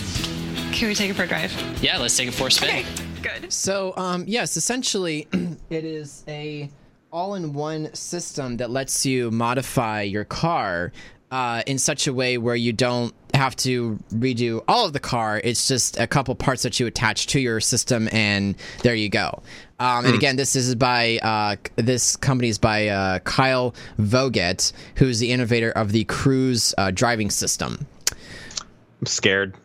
can we take it for a drive? Yeah, let's take it for a spin. Okay. Good. So, um, yes, essentially, it is a all-in-one system that lets you modify your car uh, in such a way where you don't have to redo all of the car. It's just a couple parts that you attach to your system, and there you go. Um, and again, this is by uh, this company is by uh, Kyle Vogt, who's the innovator of the Cruise uh, driving system. I'm scared.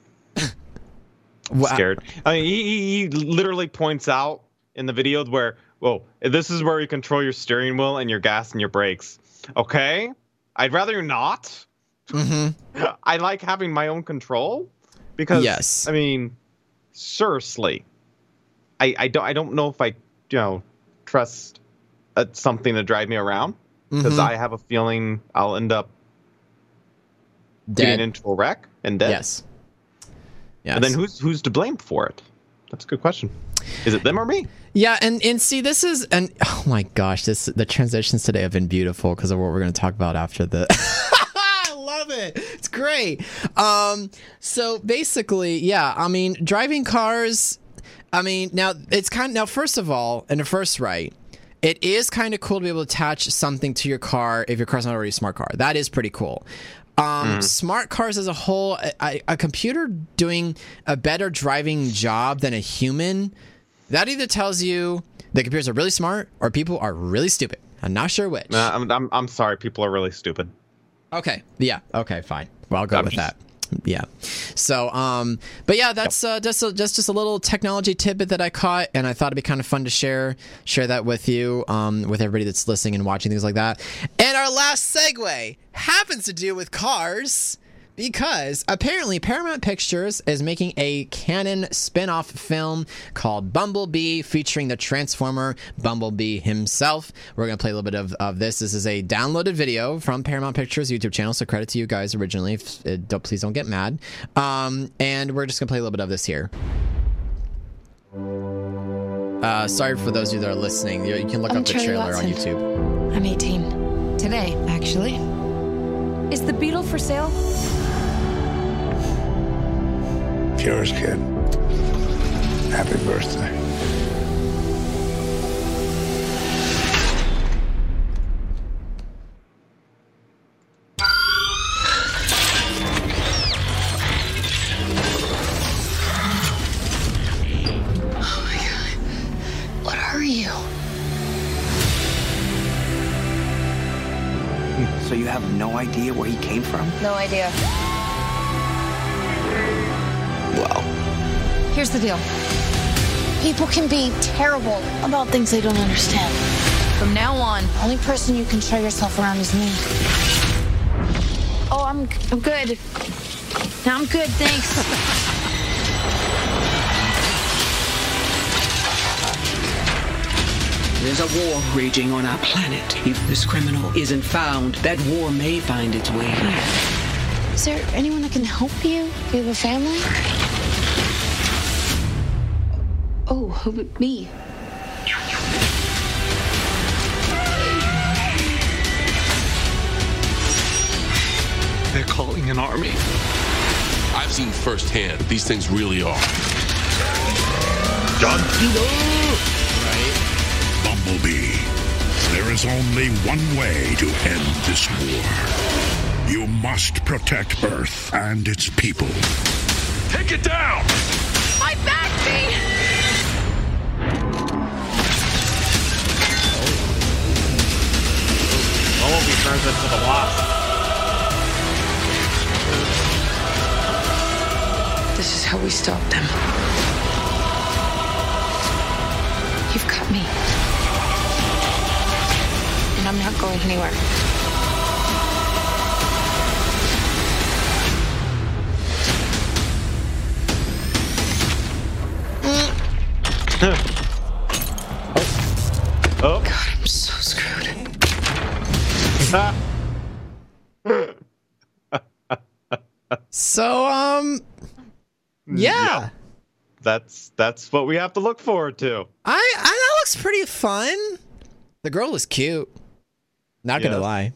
I'm scared. I mean, he, he literally points out in the video where, whoa, this is where you control your steering wheel and your gas and your brakes. Okay, I'd rather you not. Mm-hmm. I like having my own control because, yes. I mean, seriously, I, I don't I don't know if I you know trust uh, something to drive me around because mm-hmm. I have a feeling I'll end up dead. Getting into a wreck and dead. Yes. Yes. And then who's who's to blame for it? That's a good question. Is it them or me? Yeah, and, and see, this is an oh my gosh, this the transitions today have been beautiful because of what we're going to talk about after the. I love it. It's great. Um, so basically, yeah, I mean, driving cars. I mean, now it's kind of, now. First of all, in the first right. It is kind of cool to be able to attach something to your car if your car's not already a smart car. That is pretty cool. Um, mm. Smart cars as a whole, a, a computer doing a better driving job than a human, that either tells you that computers are really smart or people are really stupid. I'm not sure which. Uh, I'm, I'm I'm sorry, people are really stupid. Okay, yeah, okay, fine. Well, I'll go I'm with just... that. Yeah. So, um, but yeah, that's uh, just a, just just a little technology tidbit that I caught, and I thought it'd be kind of fun to share share that with you, um, with everybody that's listening and watching things like that. And our last segue happens to do with cars because apparently Paramount Pictures is making a canon spin-off film called Bumblebee featuring the Transformer Bumblebee himself. We're going to play a little bit of, of this. This is a downloaded video from Paramount Pictures' YouTube channel, so credit to you guys originally. If, uh, don't, please don't get mad. Um, and we're just going to play a little bit of this here. Uh, sorry for those of you that are listening. You, you can look I'm up Charlie the trailer Watson. On YouTube. I'm eighteen. Today, actually. Is the Beetle for sale? Yours, kid. Happy birthday. Oh my God. What are you? So you have no idea where he came from? No idea. Wow. Here's the deal. People can be terrible about things they don't understand. From now on, the only person you can show yourself around is me. Oh, I'm I'm good. Now I'm good, thanks. There's a war raging on our planet. If this criminal isn't found, that war may find its way here. Is there anyone that can help you? Do you have a family? Oh, who would me? They an army. I've seen firsthand, these things really are. John Cena! Right? Bumblebee, there is only one way to end this war. You must protect Earth and its people. Take it down! My back, me! Oh, he turns into the wasp. This is how we stop them. You've got me. And I'm not going anywhere. Oh. Oh. God, I'm so screwed. So um yeah. yeah that's that's what we have to look forward to. I, I that looks pretty fun. The girl is cute, not yeah. gonna lie.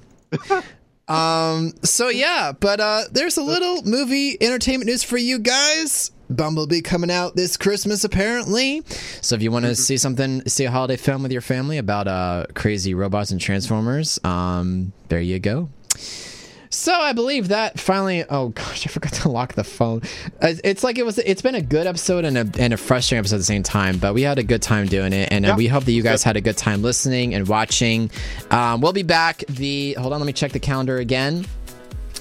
um so yeah but uh there's a little movie entertainment news for you guys. Bumblebee coming out this Christmas, apparently. So if you want to see something, see a holiday film with your family about uh, crazy robots and Transformers, um, there you go. So I believe that finally. Oh gosh, I forgot to lock the phone. It's like it was. It's been a good episode and a and a frustrating episode at the same time. But we had a good time doing it, and yeah. we hope that you guys had a good time listening and watching. Um, we'll be back. The hold on, let me check the calendar again.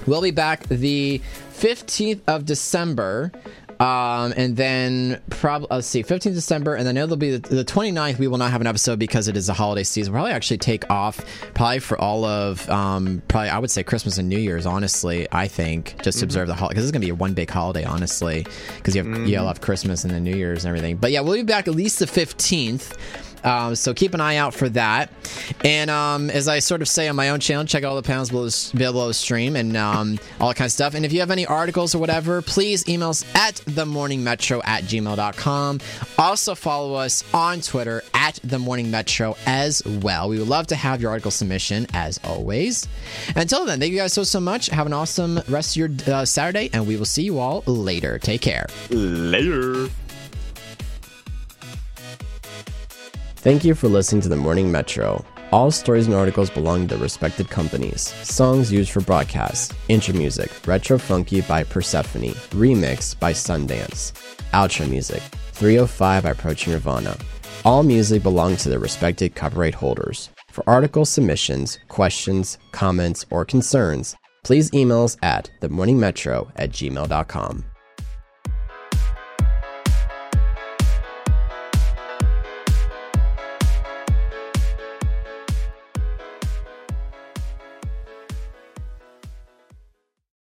We'll be back the fifteenth of December. Um, and then probably, let's see, fifteenth of December, and then it'll be the, the twenty-ninth. We will not have an episode because it is the holiday season. We'll probably actually take off probably for all of, um, probably I would say Christmas and New Year's, honestly, I think, just to mm-hmm. observe the holiday, because it's going to be a one big holiday, honestly, because you have, mm-hmm. you'll have Christmas and then New Year's and everything. But yeah, we'll be back at least the fifteenth. Um, so keep an eye out for that. And um, as I sort of say on my own channel, check out all the panels below, below stream and um, all that kind of stuff. And if you have any articles or whatever, please email us at the morning metro at gmail dot com. Also follow us on Twitter at the morning metro as well. We would love to have your article submission as always. And until then, thank you guys so, so much. Have an awesome rest of your uh, Saturday, and we will see you all later. Take care. Later. Thank you for listening to The Morning Metro. All stories and articles belong to respected companies. Songs used for broadcasts. Intro music, Retro Funky by Persephone. Remix by Sundance. Outro music, three oh five by Proto Nirvana. All music belongs to their respected copyright holders. For article submissions, questions, comments, or concerns, please email us at the morning metro at gmail dot com.